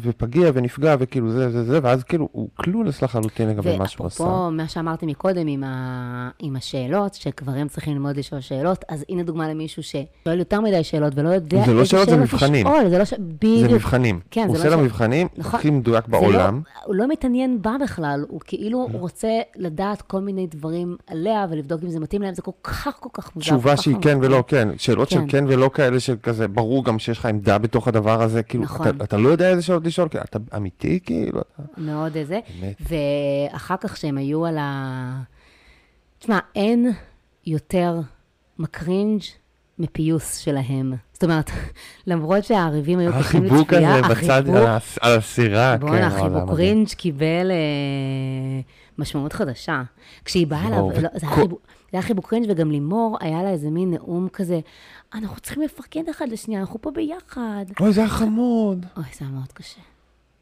ופגיע ונפגע וכאילו זה, זה, זה, ואז כאילו הוא כלולס לחלוטין לגבי מה שהוא עשה. ואפרופו מה שאמרתי מקודם עם השאלות, שגברים צריכים ללמוד לשאול שאלות, אז הנה דוגמה למישהו ששואל יותר מדי שאלות ולא יודע... זה לא שאלות, זה מבחנים. זה מבחנים. הוא עושה למבחנים, הכי מדויק בעולם. הוא לא מתעניין בה בכלל, הוא כאילו רוצה לדעת כל מיני דברים עליה ולבדוק אם זה מתאים להם, זה כל כך כל כך מוזר. תשובה שהיא כן ולא כן, שאלות של כן ולא כאלה של כזה, ברור גם שיש לך עמדה בתוך הדבר הזה, כאילו, נכון. אתה, אתה לא יודע איזה שאלות לשאול, כי אתה אמיתי, כאילו. מאוד איזה, ואחר כך שהם היו על ה... תשמע, אין יותר מקרינג' מפיוס שלהם. זאת אומרת, למרות שהערבים היו קשים לצפייה, החיבוק הזה בצד על הסירה, כן. בואו, החיבוק קרינג' קיבל משמעות חדשה. כשהיא באה עליו, זה החיבוק... זה היה חיבוק קרינג' וגם לימור, היה לה איזה מין נאום כזה, אנחנו צריכים לפרגן אחד לשנייה, אנחנו פה ביחד. אוי, זה היה חמוד. אוי, זה היה מאוד קשה.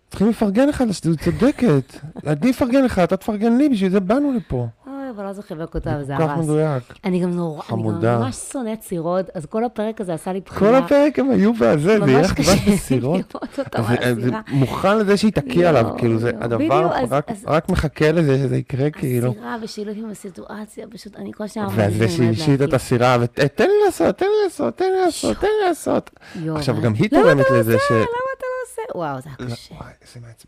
צריכים לפרגן לך, את צודקת. אני אפרגן לך, אתה תפרגן לי, בשביל זה באנו לפה. אבל לא זה חיבק אותה, וזה הרס. כל כך מדויק. אני גם ממש שונאת סירות, אז כל הפרק הזה עשה לי בחירה. כל הפרק הם היו בעזרת, זה יהיה חבש בסירות. זה מוכן לזה שהתעקי עליו, כאילו זה הדבר, רק מחכה לזה שזה יקרה, כאילו. הסירה בשילוב עם הסיטואציה, פשוט אני כל שער... וזה שהלשיט את הסירה, ותן לי לעשות, תן לי לעשות, תן לי לעשות, תן לי לעשות. עכשיו גם היא תורמת לזה ש... וואו, זה היה קשה.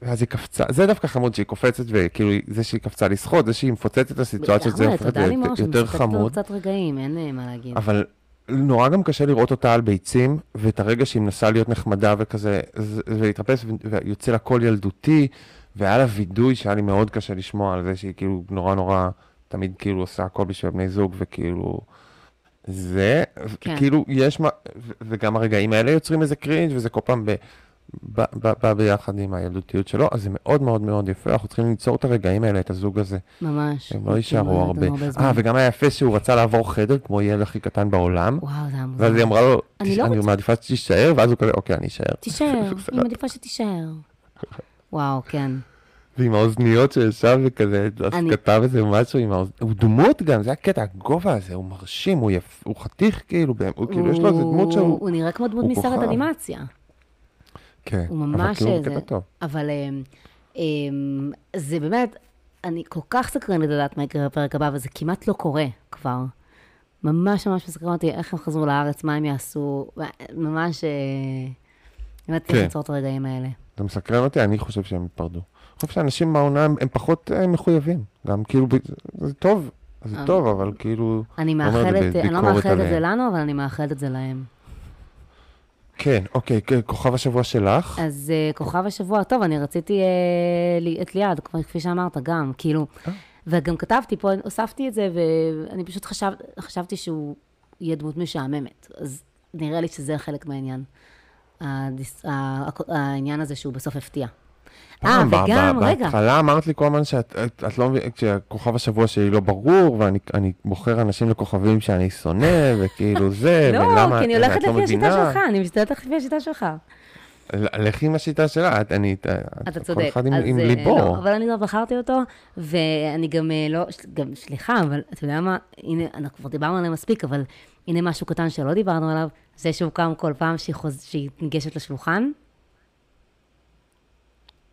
אז היא קפצה, זה דווקא חמוד שהיא קופצת, וכאילו זה שהיא קפצה לשחות, זה שהיא מפוצצת את הסיטואציה, זה יותר חמוד. קצת רגעים, אין מה להגיד. אבל נורא גם קשה לראות אותה על ביצים, ואת הרגע שהיא מנסה להיות נחמדה וכזה, ולהתרפס, ויוצא לה קול ילדותי, והיה לה וידוי שהיה לי מאוד קשה לשמוע על זה, שהיא כאילו נורא נורא, תמיד כאילו עושה הכל בשביל בני זוג, וכאילו... זה, כאילו יש מה... וגם הרגעים האלה יוצרים איזה קרינג' וזה כל פעם ב... בא ביחד עם הילדותיות שלו, אז זה מאוד מאוד מאוד יפה, אנחנו צריכים ליצור את הרגעים האלה, את הזוג הזה. ממש. הם לא יישארו הרבה. אה, וגם היה יפה שהוא רצה לעבור חדר, כמו ילד הכי קטן בעולם. וואו, זה המוזר. ואז היא אמרה לו, אני מעדיפה שתישאר, ואז הוא כזה, אוקיי, אני אשאר. תישאר, היא מעדיפה שתישאר. וואו, כן. ועם האוזניות שישב וכזה, אז כתב איזה משהו עם האוזניות, הוא דמות גם, זה הקטע, הגובה הזה, הוא מרשים, הוא חתיך כאילו, יש לו איזה דמות שהוא... הוא נראה כמו דמות מסרט אנימציה. כן, אבל כאילו הוא קטע טוב. אבל זה באמת, אני כל כך סקרנית לדעת מה יקרה בפרק הבא, וזה כמעט לא קורה כבר. ממש ממש מסקרן אותי איך הם חזרו לארץ, מה הם יעשו, ממש, באמת צריך ליצור את הרגעים האלה. זה מסקרן אותי, אני חושב שהם יתפרדו. אני חושב שאנשים מהעונה הם פחות מחויבים, גם כאילו, זה טוב, זה טוב, אבל כאילו... אני לא מאחלת את זה לנו, אבל אני מאחלת את זה להם. כן, אוקיי, כוכב השבוע שלך. אז כוכב השבוע, טוב, אני רציתי את ליעד, כפי שאמרת, גם, כאילו, וגם כתבתי פה, הוספתי את זה, ואני פשוט חשבתי שהוא יהיה דמות משעממת, אז נראה לי שזה חלק מהעניין, העניין הזה שהוא בסוף הפתיע. אה, וגם, רגע. בהתחלה אמרת לי כל הזמן שאת לא מבינה, כשכוכב השבוע שלי לא ברור, ואני בוחר אנשים לכוכבים שאני שונא, וכאילו זה, ולמה את לא מבינה. לא, כי אני הולכת לפי השיטה שלך, אני משתדלת לפי השיטה שלך. לכי עם השיטה שלה, אני... אתה צודק. כל אחד עם ליבו. אבל אני לא בחרתי אותו, ואני גם לא... גם סליחה, אבל אתה יודע מה, הנה, אנחנו כבר דיברנו עליהם מספיק, אבל הנה משהו קטן שלא דיברנו עליו, זה שהוא קם כל פעם שהיא נגשת לשולחן,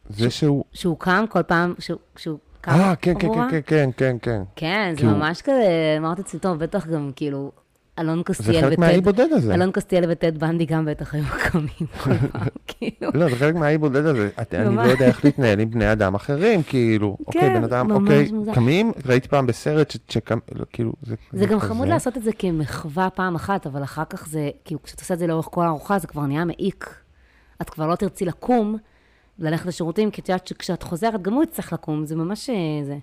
זה שהוא... שהוא קם כל פעם, שהוא קם... אה, כן, כן, כן, כן, כן, כן. כן, זה ממש כזה, אמרתי צלטון, בטח גם כאילו, אלון קוסטיאל וטד... זה חלק מהאי בודד הזה. אלון קוסטיאל וטד בנדי גם בטח היו קמים כל פעם, כאילו. לא, זה חלק מהאי בודד הזה. אני לא יודע איך להתנהל עם בני אדם אחרים, כאילו. אוקיי, בן אדם, אוקיי, קמים, ראיתי פעם בסרט שקם, כאילו... זה גם חמוד לעשות את זה כמחווה פעם אחת, אבל אחר כך זה, כאילו, כשאתה עושה את זה לאורך כל הארוחה, זה כבר נהיה מעיק. את כבר לא תרצי לקום. ללכת לשירותים, כי את יודעת שכשאת חוזרת, גם הוא יצטרך לקום, זה ממש זה.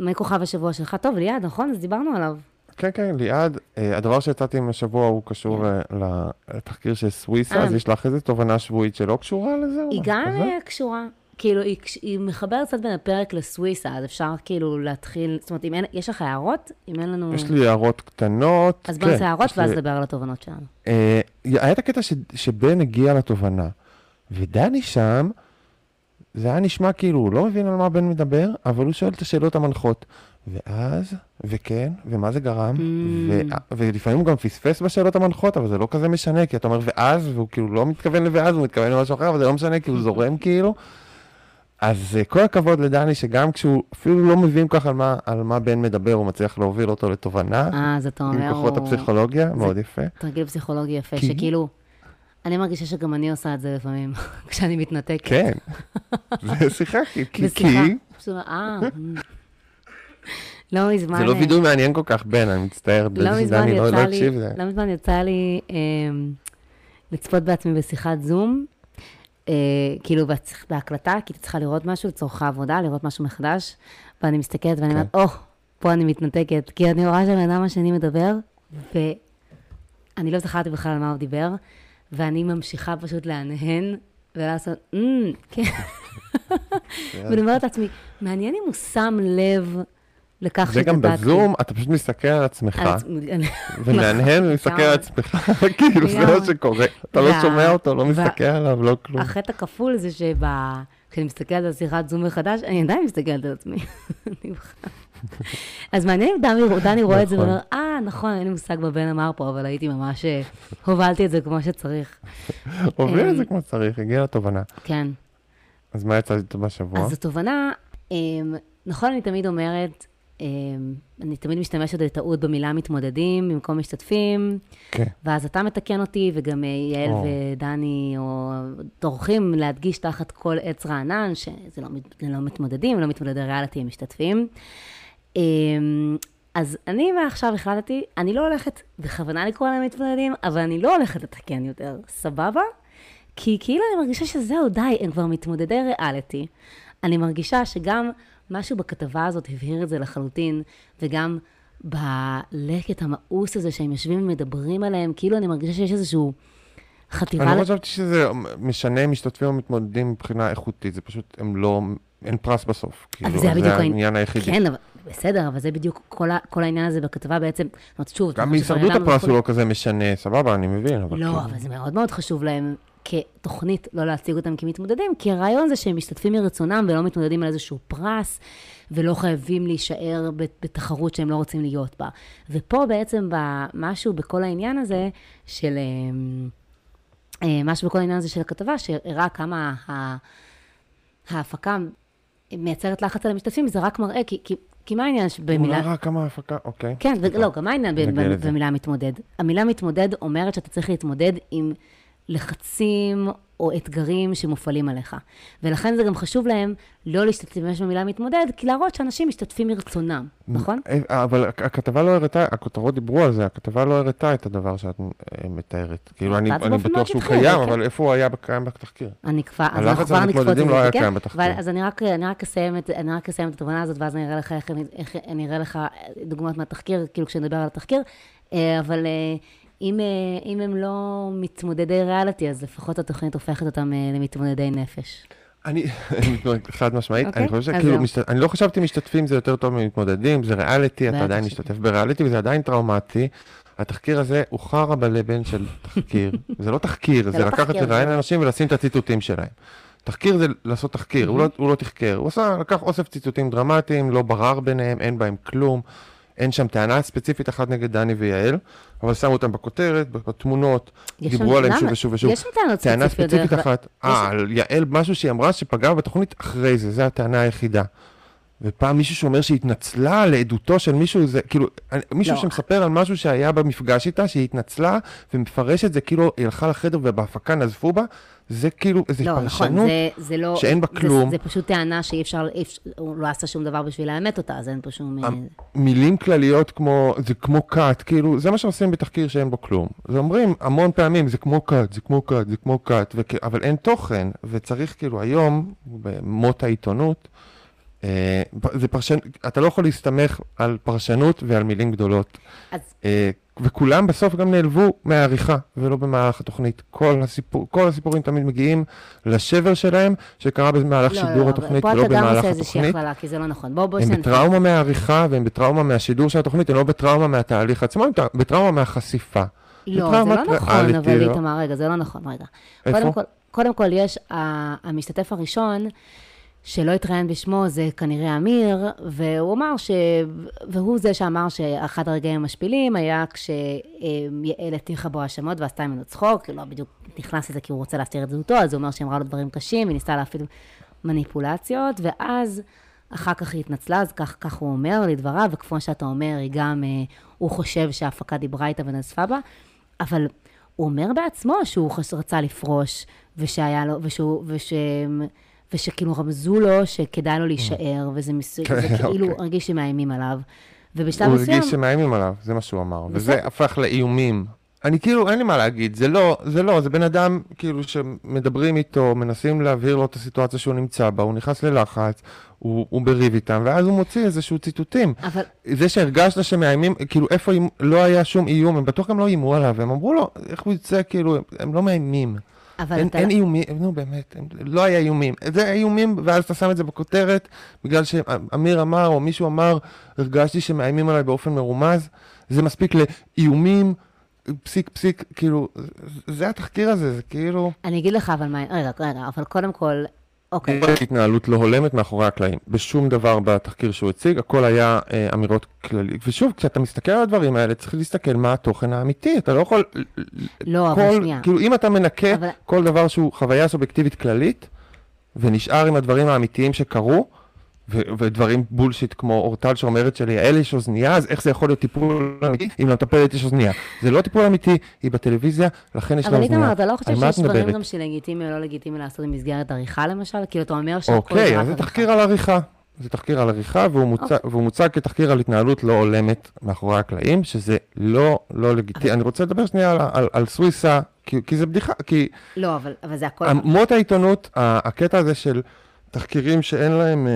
מה כוכב השבוע שלך? טוב, ליעד, נכון? אז דיברנו עליו. כן, כן, ליעד. הדבר שיצאתי עם השבוע הוא קשור לתחקיר של סוויסה, אז יש לך איזו תובנה שבועית שלא קשורה לזה? היא גם קשורה. כאילו, היא מחברת קצת בין הפרק לסוויסה, אז אפשר כאילו להתחיל, זאת אומרת, יש לך הערות? אם אין לנו... יש לי הערות קטנות. אז בוא נעשה הערות ואז לדבר על התובנות שלנו. היה את הקטע שבן הגיע לתובנה. ודני שם, זה היה נשמע כאילו, הוא לא מבין על מה בן מדבר, אבל הוא שואל את השאלות המנחות. ואז, וכן, ומה זה גרם, ולפעמים הוא גם פספס בשאלות המנחות, אבל זה לא כזה משנה, כי אתה אומר ואז, והוא כאילו לא מתכוון לואז, הוא מתכוון למשהו אחר, אבל זה לא משנה, כי הוא זורם כאילו. אז כל הכבוד לדני, שגם כשהוא אפילו לא מבין כך על מה, על מה בן מדבר, הוא מצליח להוביל אותו לתובנה. אה, זה אתה אומר. עם כוחות הפסיכולוגיה, מאוד יפה. תרגיל פסיכולוגי יפה, שכאילו... אני מרגישה שגם אני עושה את זה לפעמים, כשאני מתנתקת. כן, זה שיחה, כי... בשיחה, לא מזמן... זה לא וידוי מעניין כל כך, בן, אני מצטער, לא מזמן יצא לי, לא מזמן יצא לי לצפות בעצמי בשיחת זום, כאילו בהקלטה, כי אתה צריכה לראות משהו לצורך העבודה, לראות משהו מחדש, ואני מסתכלת ואני אומרת, או, פה אני מתנתקת, כי אני רואה שבאדם השני מדבר, ואני לא זכרתי בכלל על מה הוא דיבר, ואני ממשיכה פשוט להנהן, ולעשות, כן. ואני אומרת לעצמי, מעניין אם הוא שם לב לכך שתדעתי. וגם בזום, אתה פשוט מסתכל על עצמך, ונהנהן ומסתכל על עצמך, כאילו זה מה שקורה. אתה לא שומע אותו, לא מסתכל עליו, לא כלום. החטא הכפול זה שכשאני מסתכלת על שיחת זום מחדש, אני עדיין מסתכלת על עצמי. אז מעניין אם דני רואה את זה ואומר, אה, נכון, אין לי מושג בבן אמר פה, אבל הייתי ממש, הובלתי את זה כמו שצריך. הוביל את זה כמו שצריך, הגיעה לתובנה. כן. אז מה יצא בשבוע? אז התובנה, נכון, אני תמיד אומרת, אני תמיד משתמשת לטעות במילה מתמודדים, במקום משתתפים, ואז אתה מתקן אותי, וגם יעל ודני דורכים להדגיש תחת כל עץ רענן, שזה לא מתמודדים, לא מתמודדי ריאליטי, הם משתתפים. אז אני מעכשיו החלטתי, אני לא הולכת בכוונה לקרוא להם מתמודדים, אבל אני לא הולכת לתקן יותר, סבבה? כי כאילו אני מרגישה שזהו, די, הם כבר מתמודדי ריאליטי. אני מרגישה שגם משהו בכתבה הזאת הבהיר את זה לחלוטין, וגם בלקט המאוס הזה שהם יושבים ומדברים עליהם, כאילו אני מרגישה שיש איזשהו חטיבה... אני חושבתי שזה משנה, משתתפים ומתמודדים מבחינה איכותית, זה פשוט, הם לא... אין פרס בסוף. אז זה בדיוק העניין היחידי. כן, בסדר, אבל זה בדיוק כל העניין הזה בכתבה בעצם. גם בהישרדות הפרס הוא לא כזה משנה, סבבה, אני מבין. לא, אבל זה מאוד מאוד חשוב להם. כתוכנית לא להציג אותם כמתמודדים, כי הרעיון זה שהם משתתפים מרצונם ולא מתמודדים על איזשהו פרס, ולא חייבים להישאר בתחרות שהם לא רוצים להיות בה. ופה בעצם משהו בכל העניין הזה של... משהו בכל העניין הזה של הכתבה, שהראה כמה ההפקה מייצרת לחץ על המשתתפים, זה רק מראה, כי... כי מה העניין שבמילה... הוא נראה כמה ההפקה, אוקיי. כן, לא, גם מה העניין במילה מתמודד? המילה מתמודד אומרת שאתה צריך להתמודד עם... לחצים או אתגרים שמופעלים עליך. ולכן זה גם חשוב להם לא להשתתף במילה מתמודד, כי להראות שאנשים משתתפים מרצונם, נכון? אבל הכתבה לא הראתה, הכותרות דיברו על זה, הכתבה לא הראתה את הדבר שאת מתארת. כאילו, אני בטוח שהוא קיים, אבל איפה הוא היה קיים בתחקיר? אני כבר, אז אנחנו כבר נקפוץ את זה, כן? אז אני רק אסיים את התובנה הזאת, ואז אני אראה לך איך, אני אראה לך דוגמאות מהתחקיר, כאילו כשנדבר על התחקיר, אבל... אם, אם הם לא מתמודדי ריאליטי, אז לפחות התוכנית הופכת אותם למתמודדי נפש. אני, חד משמעית, אני חושב שכאילו, אני לא חשבתי משתתפים, זה יותר טוב ממתמודדים, זה ריאליטי, אתה עדיין משתתף בריאליטי, וזה עדיין טראומטי. התחקיר הזה הוא חרא בלבן של תחקיר. זה לא תחקיר, זה לקחת לראיין אנשים ולשים את הציטוטים שלהם. תחקיר זה לעשות תחקיר, הוא לא תחקר. הוא לקח אוסף ציטוטים דרמטיים, לא ברר ביניהם, אין בהם כלום. אין שם טענה ספציפית אחת נגד דני ויעל, אבל שמו אותם בכותרת, בתמונות, דיברו עליהם שוב ושוב ושוב. יש שם טענות ספציפית. טענה ספציפית אחת, אה, יעל, משהו שהיא אמרה שפגעה בתוכנית אחרי זה, זו הטענה היחידה. ופעם מישהו שאומר שהיא התנצלה לעדותו של מישהו, זה כאילו, מישהו שמספר על משהו שהיה במפגש איתה, שהיא התנצלה ומפרש את זה, כאילו היא הלכה לחדר ובהפקה נזפו בה, זה כאילו, איזו פרשנות שאין בה כלום. זה פשוט טענה שאי אפשר, הוא לא עשה שום דבר בשביל לאמת אותה, אז אין פה שום... מילים כלליות כמו, זה כמו קאט, כאילו, זה מה שעושים בתחקיר שאין בו כלום. זה אומרים המון פעמים, זה כמו קאט, זה כמו קאט, זה כמו קאט, אבל אין תוכן, וצריך כאילו היום, במות העיתונות, זה פרשנות, אתה לא יכול להסתמך על פרשנות ועל מילים גדולות. וכולם בסוף גם נעלבו מהעריכה, ולא במהלך התוכנית. כל הסיפור, כל הסיפורים תמיד מגיעים לשבר שלהם, שקרה במהלך שידור התוכנית, ולא במהלך התוכנית. הם בטראומה מהעריכה, והם בטראומה מהשידור של התוכנית, הם לא בטראומה מהתהליך עצמו, הם בטראומה מהחשיפה. לא, זה לא נכון, אבל איתמר, רגע, זה לא נכון, רגע. קודם כל, יש המשתתף הראשון, שלא התראיין בשמו, זה כנראה אמיר, והוא אמר ש... והוא זה שאמר שאחד הרגעים המשפילים היה כשיעל התיחה בו השמות ועשתה ממנו צחוק, לא בדיוק נכנס לזה כי הוא רוצה להסתיר את זהותו, אז הוא אמר שהיא אמרה לו דברים קשים, היא ניסתה להפעיל מניפולציות, ואז אחר כך היא התנצלה, אז כך, כך הוא אומר לדבריו, וכפון שאתה אומר, היא גם... הוא חושב שההפקה דיברה איתה ונזפה בה, אבל הוא אומר בעצמו שהוא רצה לפרוש, ושהיה לו... ושהוא... וש... ושכאילו רמזו לו שכדאי לו להישאר, וזה כאילו הרגיש שמאיימים עליו. ובשלב מסוים... הוא הרגיש שמאיימים עליו, זה מה שהוא אמר. וזה הפך לאיומים. אני כאילו, אין לי מה להגיד, זה לא, זה לא, זה בן אדם כאילו שמדברים איתו, מנסים להעביר לו את הסיטואציה שהוא נמצא בה, הוא נכנס ללחץ, הוא, הוא בריב איתם, ואז הוא מוציא איזשהו ציטוטים. אבל... זה שהרגשת שמאיימים, כאילו איפה לא היה שום איום, הם בטוח גם לא אימו עליו, הם אמרו לו, איך הוא יצא, כאילו, הם לא מאיימים. אבל אין, אתה... אין איומים, נו באמת, לא היה איומים. זה איומים, ואז אתה שם את זה בכותרת, בגלל שאמיר אמר או מישהו אמר, הרגשתי שמאיימים עליי באופן מרומז, זה מספיק לאיומים, פסיק פסיק, כאילו, זה התחקיר הזה, זה כאילו... אני אגיד לך, אבל מה, רגע, רגע, אבל קודם כל, אוקיי. זה התנהלות לא הולמת מאחורי הקלעים, בשום דבר בתחקיר שהוא הציג, הכל היה אה, אמירות כללית, ושוב, כשאתה מסתכל על הדברים האלה, צריך להסתכל מה התוכן האמיתי, אתה לא יכול... לא, כל, אבל שנייה. כאילו, אם אתה מנקה אבל... כל דבר שהוא חוויה סובייקטיבית כללית, ונשאר עם הדברים האמיתיים שקרו, ודברים בולשיט כמו אורטל שאומרת שליעל יש אוזנייה, אז איך זה יכול להיות טיפול אמיתי אם למטפלת יש אוזנייה? זה לא טיפול אמיתי, היא בטלוויזיה, לכן יש לה אוזנייה. אבל איתמר, אתה לא חושב שיש דברים גם שלגיטימי או לא לגיטימי לעשות עם מסגרת עריכה למשל? כאילו אתה אומר שהכל... אוקיי, אז זה תחקיר על עריכה. זה תחקיר על עריכה, והוא מוצג כתחקיר על התנהלות לא הולמת מאחורי הקלעים, שזה לא לגיטימי. אני רוצה לדבר שנייה על סוויסה, כי זה בדיחה, כי... לא, אבל זה הכל... מות העיתונות, הקטע הזה של תחקירים שאין להם,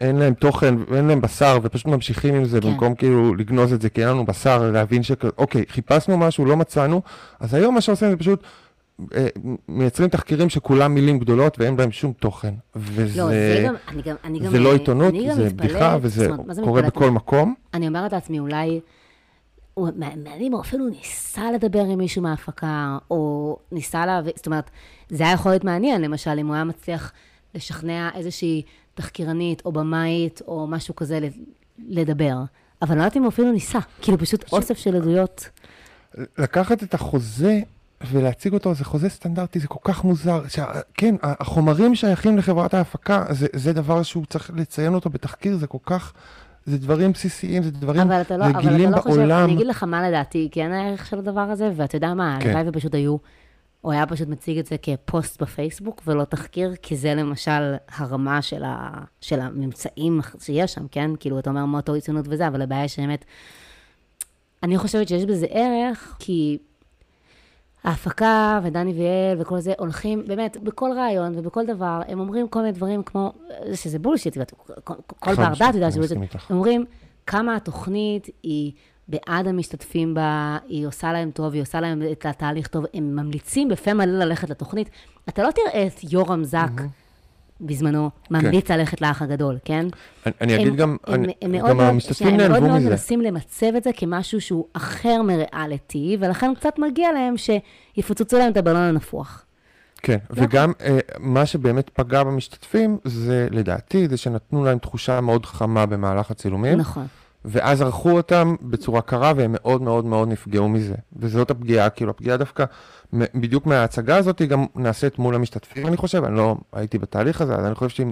אין להם תוכן, אין להם בשר, ופשוט ממשיכים עם זה, כן. במקום כאילו לגנוז את זה, כי אין לנו בשר, להבין שכל, אוקיי, חיפשנו משהו, לא מצאנו, אז היום מה שעושים זה פשוט, אה, מייצרים תחקירים שכולם מילים גדולות, ואין בהם שום תוכן. וזה, לא, זה גם, אני גם, אני גם, זה לא עיתונות, אני גם זה מתפלט, בדיחה, וזה קורה בכל מקום. אני אומרת לעצמי, אולי, הוא, מעלים, הוא אפילו ניסה לדבר עם מישהו מההפקה, או ניסה לה, זאת אומרת, זה היה יכול להיות מעניין, למשל, אם הוא היה מצליח לשכנע איזושהי תחקירנית או במאית או משהו כזה לדבר. אבל לא יודעת אם הוא אפילו ניסה. כאילו פשוט אוסף של עדויות. לקחת את החוזה ולהציג אותו, זה חוזה סטנדרטי, זה כל כך מוזר. כן, החומרים שייכים לחברת ההפקה, זה דבר שהוא צריך לציין אותו בתחקיר, זה כל כך, זה דברים בסיסיים, זה דברים רגילים בעולם. אני אגיד לך מה לדעתי, כי אין הערך של הדבר הזה, ואתה יודע מה, הלוואי ופשוט היו... הוא היה פשוט מציג את זה כפוסט בפייסבוק, ולא תחקיר, כי זה למשל הרמה של, ה... של הממצאים שיש שם, כן? כאילו, אתה אומר מוטו עיצונות וזה, אבל הבעיה שבאמת, אני חושבת שיש בזה ערך, כי ההפקה ודני ויאל וכל זה הולכים, באמת, בכל רעיון ובכל דבר, הם אומרים כל מיני דברים כמו, שזה בולשיט, כל ברדה, אתה יודע, הם אומרים כמה התוכנית היא... בעד המשתתפים בה, היא עושה להם טוב, היא עושה להם את התהליך טוב, הם ממליצים בפה מלא ללכת לתוכנית. אתה לא תראה את יורם זק בזמנו ממליץ ללכת לאח הגדול, כן? אני אגיד גם, גם המשתתפים נעלבו מזה. הם מאוד מאוד מנסים למצב את זה כמשהו שהוא אחר מריאליטי, ולכן קצת מגיע להם שיפוצצו להם את הבלון הנפוח. כן, וגם מה שבאמת פגע במשתתפים, זה לדעתי, זה שנתנו להם תחושה מאוד חמה במהלך הצילומים. נכון. ואז ערכו אותם בצורה קרה, והם מאוד מאוד מאוד נפגעו מזה. וזאת הפגיעה, כאילו הפגיעה דווקא, בדיוק מההצגה הזאת, היא גם נעשית מול המשתתפים, אני חושב, אני לא הייתי בתהליך הזה, אז אני חושב שהיא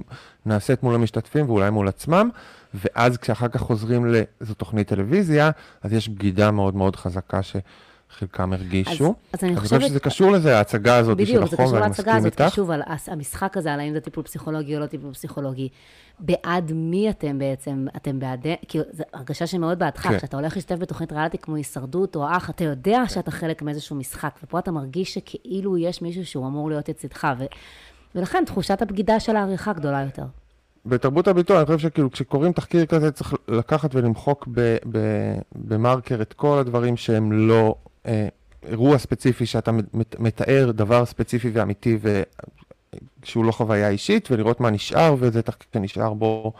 נעשית מול המשתתפים, ואולי מול עצמם, ואז כשאחר כך חוזרים לזו תוכנית טלוויזיה, אז יש בגידה מאוד מאוד חזקה שחלקם הרגישו. אז, אז אני, אני חושבת שזה קשור לזה, ההצגה הזאת בדיוק, של החום, ואני מסכים איתך. שוב, על המשחק הזה, על האם זה טיפול פסיכולוגי או לא טיפול פסיכולוגי. בעד מי אתם בעצם? אתם בעד... כאילו, זו הרגשה שמאוד בעדך. כשאתה הולך להשתתף בתוכנית ריאליטי כמו הישרדות או אח, אתה יודע שאתה חלק מאיזשהו משחק, ופה אתה מרגיש שכאילו יש מישהו שהוא אמור להיות לצדך, ולכן תחושת הבגידה של העריכה גדולה יותר. בתרבות הביטוי, אני חושב שכאילו, כשקוראים תחקיר כזה, צריך לקחת ולמחוק במרקר את כל הדברים שהם לא... אירוע ספציפי שאתה מתאר דבר ספציפי ואמיתי ו... שהוא לא חוויה אישית, ולראות מה נשאר, וזה תחקיר נשאר בו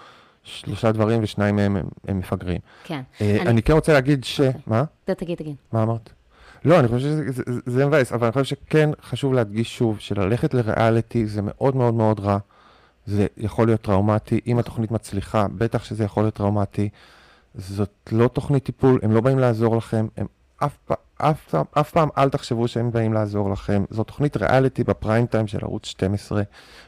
שלושה דברים, ושניים מהם הם מפגרים. כן. אני כן רוצה להגיד ש... מה? תגיד, תגיד. מה אמרת? לא, אני חושב שזה מבאס, אבל אני חושב שכן חשוב להדגיש שוב, שללכת לריאליטי זה מאוד מאוד מאוד רע, זה יכול להיות טראומטי, אם התוכנית מצליחה, בטח שזה יכול להיות טראומטי, זאת לא תוכנית טיפול, הם לא באים לעזור לכם, הם אף פעם, אף פעם, אף פעם אל תחשבו שהם באים לעזור לכם. זו תוכנית ריאליטי בפריים טיים של ערוץ שתים עשרה,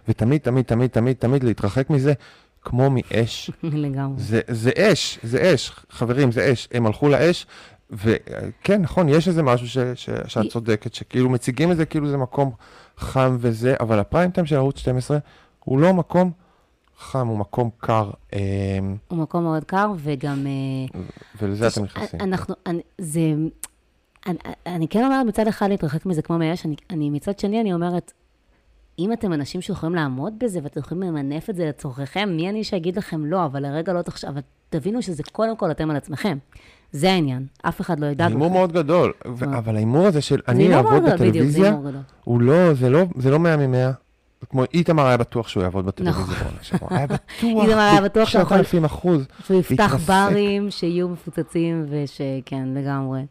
ותמיד, תמיד, תמיד, תמיד, תמיד להתרחק מזה כמו מאש. לגמרי. זה, זה אש, זה אש. חברים, זה אש. הם הלכו לאש, וכן, נכון, יש איזה משהו ש, ש, שאת צודקת, שכאילו מציגים את זה, כאילו זה מקום חם וזה, אבל הפריים טיים של ערוץ שתים עשרה הוא לא מקום חם, הוא מקום קר. הוא מקום מאוד קר, וגם... ולזה אתם נכנסים. אנחנו, זה... אני, אני כן אומרת מצד אחד להתרחק מזה כמו מאש, אני, אני מצד שני אני אומרת, אם אתם אנשים שיכולים לעמוד בזה ואתם יכולים למנף את זה לצורכם, מי אני שאגיד לכם לא, אבל לרגע לא תחשב, אבל תבינו שזה קודם כל אתם על עצמכם. זה העניין, אף אחד לא ידע. זה הימור מאוד גדול, אבל ההימור הזה של אני אעבוד בטלוויזיה, זה לא מאה ממאה. כמו איתמר היה בטוח שהוא יעבוד בטלוויזיה. היה בטוח, תשעת אלפים אחוז. שהוא יפתח ברים שיהיו מפוצצים ושכן, לגמרי.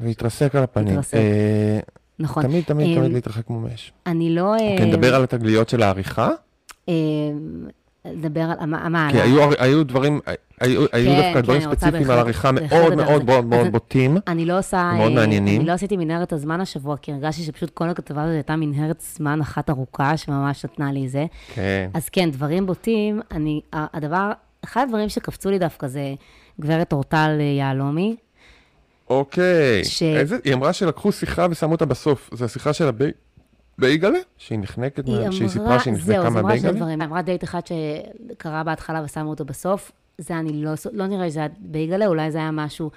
והתרסק על הפנים. נכון. תמיד, תמיד, תמיד להתרחק מומש. אני לא... כן, נדבר על התגליות של העריכה? נדבר על... כי היו דברים... היו דווקא דברים ספציפיים על עריכה מאוד מאוד מאוד בוטים. אני לא עושה... מאוד מעניינים. אני לא עשיתי מנהרת הזמן השבוע, כי הרגשתי שפשוט כל הכתבה הזאת הייתה מנהרת זמן אחת ארוכה, שממש נתנה לי זה. כן. אז כן, דברים בוטים, אני... הדבר... אחד הדברים שקפצו לי דווקא זה גברת אורטל יעלומי. אוקיי. היא אמרה שלקחו שיחה ושמו אותה בסוף. זו השיחה של הבי... בייגלה, שהיא נחנקת, שהיא סיפרה שהיא נחנקה מהבייגלה. היא אמרה דייט אחד שקרה בהתחלה ושמו אותו בסוף, זה אני לא, לא נראה שזה היה בייגלה, אולי זה היה משהו,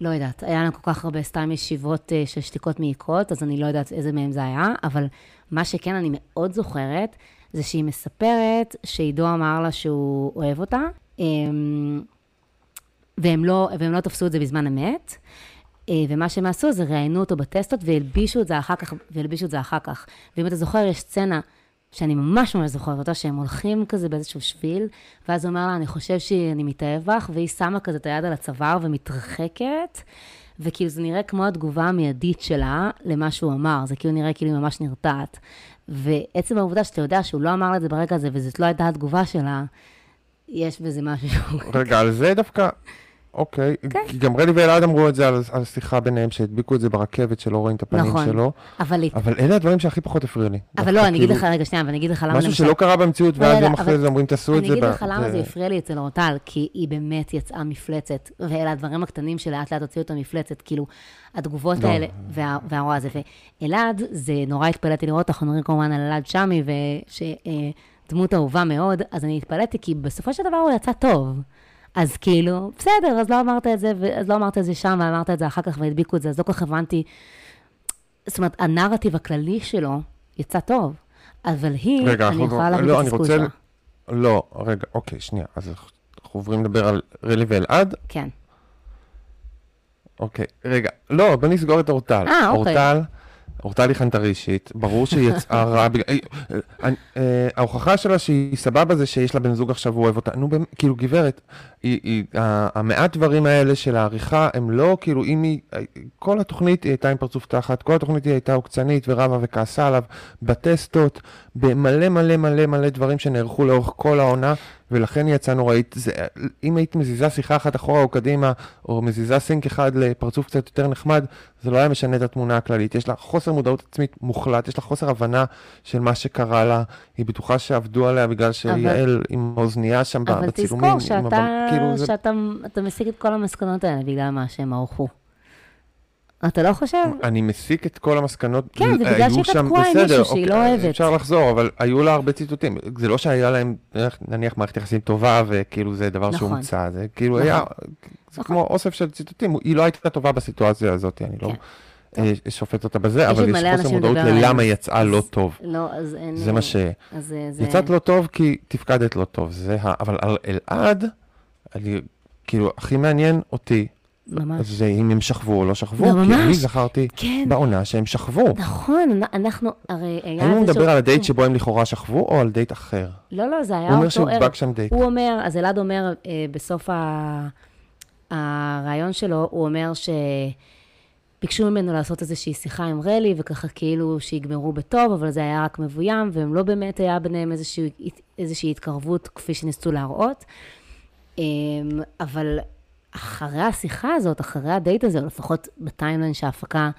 לא יודעת, היה לנו כל כך הרבה סתם ישיבות של שתיקות מעיקות, אז אני לא יודעת איזה מהם זה היה, אבל מה שכן אני מאוד זוכרת, זה שהיא מספרת שעידו אמר לה שהוא אוהב אותה, והם לא, והם לא תפסו את זה בזמן אמת, ומה שהם עשו זה ראיינו אותו בטסטות והלבישו את זה אחר כך, והלבישו את זה אחר כך. ואם אתה זוכר, יש סצנה שאני ממש ממש זוכרת אותה, שהם הולכים כזה באיזשהו שביל, ואז הוא אומר לה, אני חושב שאני מתאהב בך, והיא שמה כזה את היד על הצוואר ומתרחקת, וכאילו זה נראה כמו התגובה המיידית שלה למה שהוא אמר, זה כאילו נראה כאילו היא ממש נרתעת. ועצם העובדה שאתה יודע שהוא לא אמר לה את זה ברגע הזה, וזאת לא הייתה התגובה שלה, יש בזה משהו. רגע, על זה דווקא... אוקיי, כי גם רלי ואלעד אמרו את זה על שיחה ביניהם, שהדביקו את זה ברכבת שלא רואים את הפנים שלו. אבל אלה הדברים שהכי פחות הפריע לי. אבל לא, אני אגיד לך רגע שנייה, ואני אגיד לך למה... משהו שלא קרה במציאות, ועד יום אחרי זה אומרים, תעשו את זה... אני אגיד לך למה זה הפריע לי אצל אורטל, כי היא באמת יצאה מפלצת, ואלה הדברים הקטנים שלאט לאט הוציאו אותה מפלצת, כאילו, התגובות האלה, והרוע הזה. ואלעד, זה נורא התפלאתי לראות, אנחנו נראים כמובן על אלעד שמי, ושדמות אהובה מאוד, אז אני התפלאתי, כי בסופו של דבר הוא יצא טוב. אז כאילו, בסדר, אז לא אמרת את זה, אז לא אמרת את זה שם, ואמרת את זה אחר כך, והדביקו את זה, אז לא כל כך הבנתי. זאת אומרת, הנרטיב הכללי שלו יצא טוב, אבל היא, רגע, אני יכולה להביא את הסקול שלה. לא, רגע, אוקיי, שנייה, אז אנחנו עוברים לדבר על רלי ואלעד. כן. אוקיי, רגע, לא, בוא נסגור את אורטל. אה, אוקיי. אורטל, אורטל היא חנטרישית, ברור שהיא יצאה רע, ההוכחה שלה שהיא סבבה זה שיש לה בן זוג עכשיו, הוא אוהב אותה, נו, כאילו גברת, המעט דברים האלה של העריכה, הם לא, כאילו, אם היא, כל התוכנית היא הייתה עם פרצוף תחת, כל התוכנית היא הייתה עוקצנית ורבה וכעסה עליו, בטסטות, במלא מלא מלא מלא דברים שנערכו לאורך כל העונה, ולכן יצא נוראית, אם היית מזיזה שיחה אחת אחורה או קדימה, או מזיזה סינק אחד לפרצוף קצת יותר נחמד, זה לא היה משנה את התמונה הכללית. יש לה חוסר מודעות עצמית מוחלט, יש לה חוסר הבנה של מה שקרה לה, היא בטוחה שעבדו עליה בגלל שיעל עם אוזנייה שם בצילומים. אבל תזכור שאתה מסיק את כל המסקנות האלה בגלל מה שהם ערכו. אתה לא חושב? אני מסיק את כל המסקנות. כן, זה בגלל שהיא תקועה עם מישהו שהיא לא אוהבת. אפשר לחזור, אבל היו לה הרבה ציטוטים. זה לא שהיה להם, נניח, מערכת יחסים טובה, וכאילו זה דבר שהוא מוצא. זה כאילו היה, זה כמו אוסף של ציטוטים. היא לא הייתה טובה בסיטואציה הזאת, אני לא שופט אותה בזה, אבל יש חוסר מודעות ללמה יצאה לא טוב. זה מה ש... יצאת לא טוב כי תפקדת לא טוב. אבל על אלעד, כאילו, הכי מעניין אותי, אז אם הם שכבו או לא שכבו, כי אני זכרתי בעונה שהם שכבו. נכון, אנחנו הרי... האם הוא מדבר על הדייט שבו הם לכאורה שכבו, או על דייט אחר? לא, לא, זה היה אותו... הוא אומר שהודבק שם דייט. הוא אומר, אז אלעד אומר, בסוף הרעיון שלו, הוא אומר שביקשו ממנו לעשות איזושהי שיחה עם רלי, וככה כאילו שיגמרו בטוב, אבל זה היה רק מבוים, והם לא באמת היה ביניהם איזושהי התקרבות, כפי שניסו להראות. אבל... אחרי השיחה הזאת, אחרי הדייט הזה, או לפחות בטיימליין שההפקה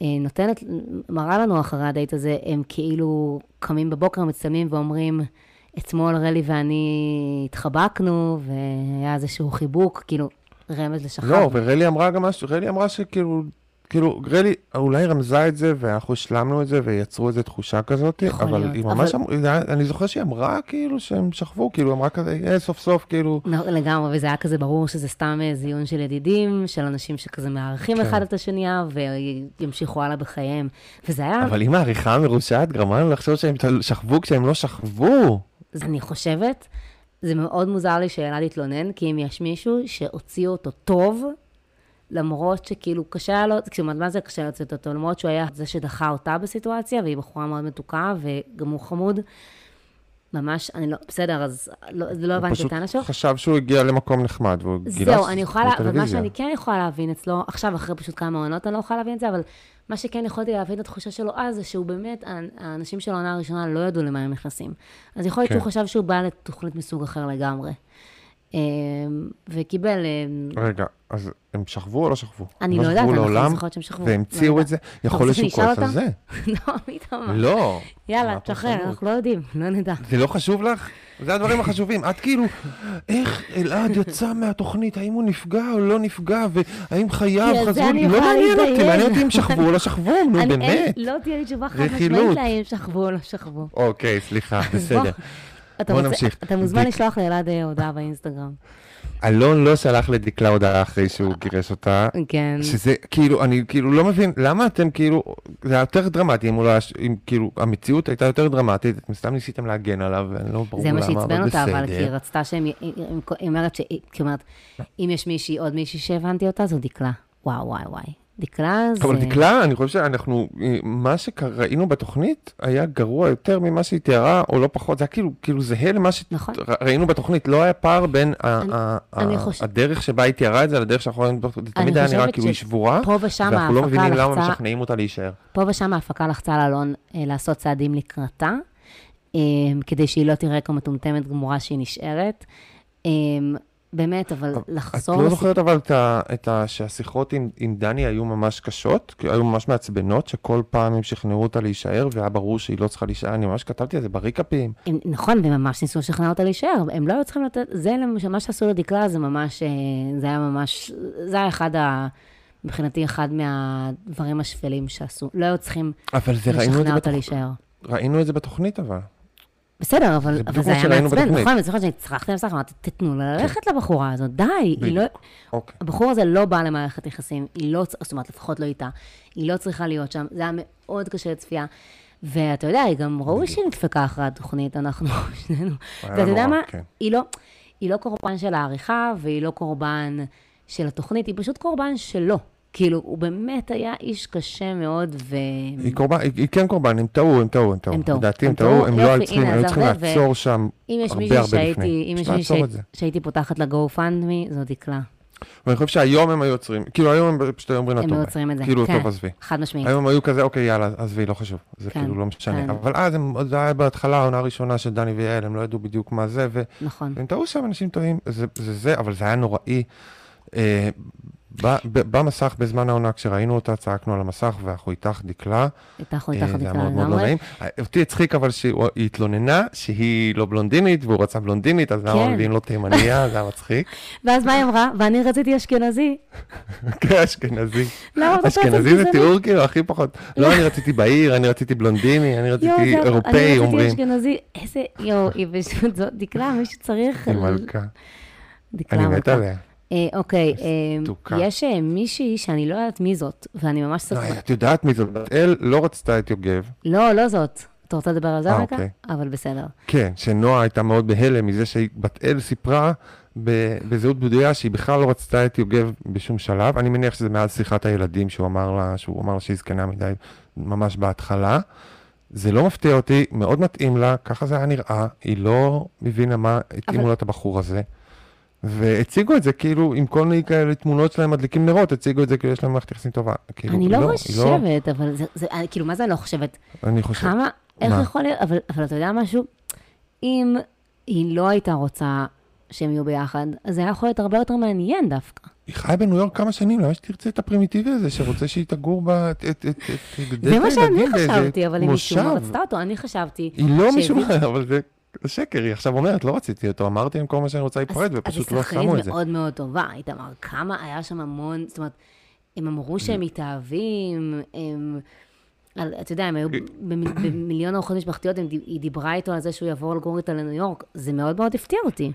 נותנת, מראה לנו אחרי הדייט הזה, הם כאילו קמים בבוקר, מצטלמים ואומרים, אתמול רלי ואני התחבקנו, והיה איזשהו חיבוק, כאילו רמז לשחר. לא, ורלי אמרה גם משהו, רלי אמרה שכאילו, כאילו, רלי אולי רמזה את זה, ואנחנו השלמנו את זה, ויצרו איזו תחושה כזאת, אבל להיות. היא ממש, אבל... אמרה, אני זוכר שהיא אמרה כאילו שהם שכבו, כאילו אמרה כזה, אה, סוף סוף, כאילו... לא, לגמרי, וזה היה כזה ברור שזה סתם זיון של ידידים, של אנשים שכזה מערכים כן. אחד את השנייה, וימשיכו הלאה בחייהם, וזה היה... אבל אם העריכה מרושעת, גרמה לנו לחשוב שהם שכבו כשהם לא שכבו. אז אני חושבת... זה מאוד מוזר לי שאלעד התלונן, כי אם יש מישהו שהוציאו אותו טוב, למרות שכאילו קשה לו, כשמדמה זה קשה להוציא אותו, למרות שהוא היה זה שדחה אותה בסיטואציה, והיא בחורה מאוד מתוקה, וגם הוא חמוד, ממש, אני לא, בסדר, אז לא, זה לא הבנתי את הנשוך. הוא פשוט חשב שהוא הגיע למקום נחמד, והוא גילה זהו, אני יכולה, אבל מה שאני כן יכולה להבין אצלו, עכשיו אחרי פשוט כמה עונות אני לא יכולה להבין את זה, אבל מה שכן יכולתי להבין את התחושה שלו אז, זה שהוא באמת, האנשים של העונה הראשונה לא ידעו למה הם נכנסים. אז יכול להיות שהוא חשב שהוא בא לתוכנית מסוג אחר לגמרי. וקיבל... רגע, אז הם שכבו או לא שכבו? אני לא יודעת, אנחנו זוכרות שהם שכבו. והם ציעו את זה, יכול להיות שכבו את זה. לא, מי אתה אומר? לא. יאללה, תשחרר, אנחנו לא יודעים, לא נדע. זה לא חשוב לך? זה הדברים החשובים. את כאילו, איך אלעד יצא מהתוכנית, האם הוא נפגע או לא נפגע, והאם חייו חזרו, לא מעניין אותי, מעניין אותי אם שכבו או לא שכבו, נו באמת. לא תהיה לי תשובה חד משמעית לה, אם שכבו או לא שכבו. אוקיי, סליחה, בסדר. בוא נמשיך. אתה מוזמן לשלוח לילד הודעה באינסטגרם. אלון לא שלח לדקלה הודעה אחרי שהוא גירש אותה. כן. שזה כאילו, אני כאילו לא מבין, למה אתם כאילו, זה היה יותר דרמטי, אם כאילו המציאות הייתה יותר דרמטית, אתם סתם ניסיתם להגן עליו, ואני לא ברור למה, אבל בסדר. זה מה שהצבן אותה, אבל כי רצתה שהם, היא אומרת ש, כלומרת, אם יש מישהי, עוד מישהי שהבנתי אותה, זו דקלה. וואו, וואי, וואי. דקלה זה... אבל דקלה, אני חושב שאנחנו, מה שראינו בתוכנית היה גרוע יותר ממה שהיא תיארה, או לא פחות, זה היה כאילו, כאילו זהה למה שראינו בתוכנית, לא היה פער בין הדרך שבה היא תיארה את זה, לדרך שאנחנו רואים, זה תמיד היה נראה כאילו היא שבורה, ואנחנו לא מבינים למה משכנעים אותה להישאר. פה ושם ההפקה לחצה על אלון לעשות צעדים לקראתה, כדי שהיא לא תראה כמו מטומטמת גמורה שהיא נשארת, באמת, אבל לחזור... את לא זוכרת אבל שהשיחות עם דני היו ממש קשות, היו ממש מעצבנות, שכל פעם הם שכנעו אותה להישאר, והיה ברור שהיא לא צריכה להישאר, אני ממש כתבתי על זה בריקאפים. נכון, וממש ניסו לשכנע אותה להישאר, הם לא היו צריכים לתת... זה מה שעשו לדקלה, זה ממש... זה היה ממש... זה היה אחד ה... מבחינתי אחד מהדברים השפלים שעשו. לא היו צריכים לשכנע אותה להישאר. ראינו את זה בתוכנית אבל. בסדר, אבל זה היה מעצבן, נכון, אני זוכרת שאני צרכתי למשך, אמרתי, תתנו לה ללכת לבחורה הזאת, די, הבחור הזה לא בא למערכת יחסים, זאת אומרת, לפחות לא איתה, היא לא צריכה להיות שם, זה היה מאוד קשה לצפייה, ואתה יודע, היא גם ראו שהיא נדפקה אחרי התוכנית, אנחנו שנינו, ואתה יודע מה, היא לא קורבן של העריכה, והיא לא קורבן של התוכנית, היא פשוט קורבן שלו. כאילו, הוא באמת היה איש קשה מאוד, ו... היא קורבן, היא כן קורבן, הם טעו, הם טעו, הם טעו. לדעתי, הם טעו, הם לא צריכים, הם צריכים לעצור שם הרבה הרבה לפני. אם יש מישהו שהייתי פותחת לגו-פנדמי, זו דקלה. ואני חושב שהיום הם היו עוצרים, כאילו היום הם פשוט היו אומרים לטוב. הם היו עוצרים את זה, כן, חד משמעית. היום הם היו כזה, אוקיי, יאללה, עזבי, לא חשוב, זה כאילו לא משנה. אבל אז זה היה בהתחלה, העונה הראשונה של דני ויעל, הם לא ידעו בדיוק מה זה, והם טעו שם, אנשים טועים, זה זה, אבל זה היה נוראי. במסך בזמן העונה, כשראינו אותה, צעקנו על המסך, ואנחנו איתך דקלה. איתך איתך דקלה, מאוד מאוד לא נעים. אותי הצחיק אבל שהיא התלוננה, שהיא לא בלונדינית, והוא רצה בלונדינית, אז למה מביאים לו תימניה, זה היה מצחיק. ואז מה היא אמרה? ואני רציתי אשכנזי. כן, אשכנזי. אשכנזי זה תיאור כאילו הכי פחות. לא, אני רציתי בעיר, אני רציתי בלונדיני, אני רציתי אירופאי, אומרים. איזה, יואו, היא פשוט זאת, דקלה, מישהו צריך... אוקיי, יש מישהי שאני לא יודעת מי זאת, ואני ממש ספק. את יודעת מי זאת, בת אל לא רצתה את יוגב. לא, לא זאת. אתה רוצה לדבר על זה רגע? אבל בסדר. כן, שנועה הייתה מאוד בהלם מזה שבת אל סיפרה בזהות בודיה שהיא בכלל לא רצתה את יוגב בשום שלב. אני מניח שזה מאז שיחת הילדים שהוא אמר לה, שהוא אמר לה שהיא זקנה מדי ממש בהתחלה. זה לא מפתיע אותי, מאוד מתאים לה, ככה זה היה נראה, היא לא מבינה מה התאימו לה את הבחור הזה. והציגו את זה כאילו, עם כל מיני כאלה תמונות שלהם מדליקים נרות, הציגו את זה כאילו יש להם מערכת יחסים טובה. כאילו, אני לא, לא חושבת, לא... אבל זה, זה, כאילו מה זה אני לא חושבת? אני חושבת. כמה, איך מה? יכול להיות, אבל, אבל אתה יודע משהו, אם היא לא הייתה רוצה שהם יהיו ביחד, אז זה היה יכול להיות הרבה יותר מעניין דווקא. היא חיה בניו יורק כמה שנים, למה שתרצה את הפרימיטיבי הזה, שרוצה שהיא תגור בה... זה מה שאני חשבתי, אבל אם מישהו לא רצתה אותו, אני חשבתי... היא לא מישהו, אבל זה... שקר, היא עכשיו אומרת, לא רציתי אותו, אמרתי עם כל מה שאני רוצה להיפרד, ופשוט לא שמו את זה. אז היא מאוד מאוד טובה, איתמר, כמה היה שם המון, זאת אומרת, הם אמרו שהם מתאהבים, הם, אתה יודע, הם היו במיליון אורחות משפחתיות, היא דיברה איתו על זה שהוא יעבור לגור איתה לניו יורק, זה מאוד מאוד הפתיע אותי.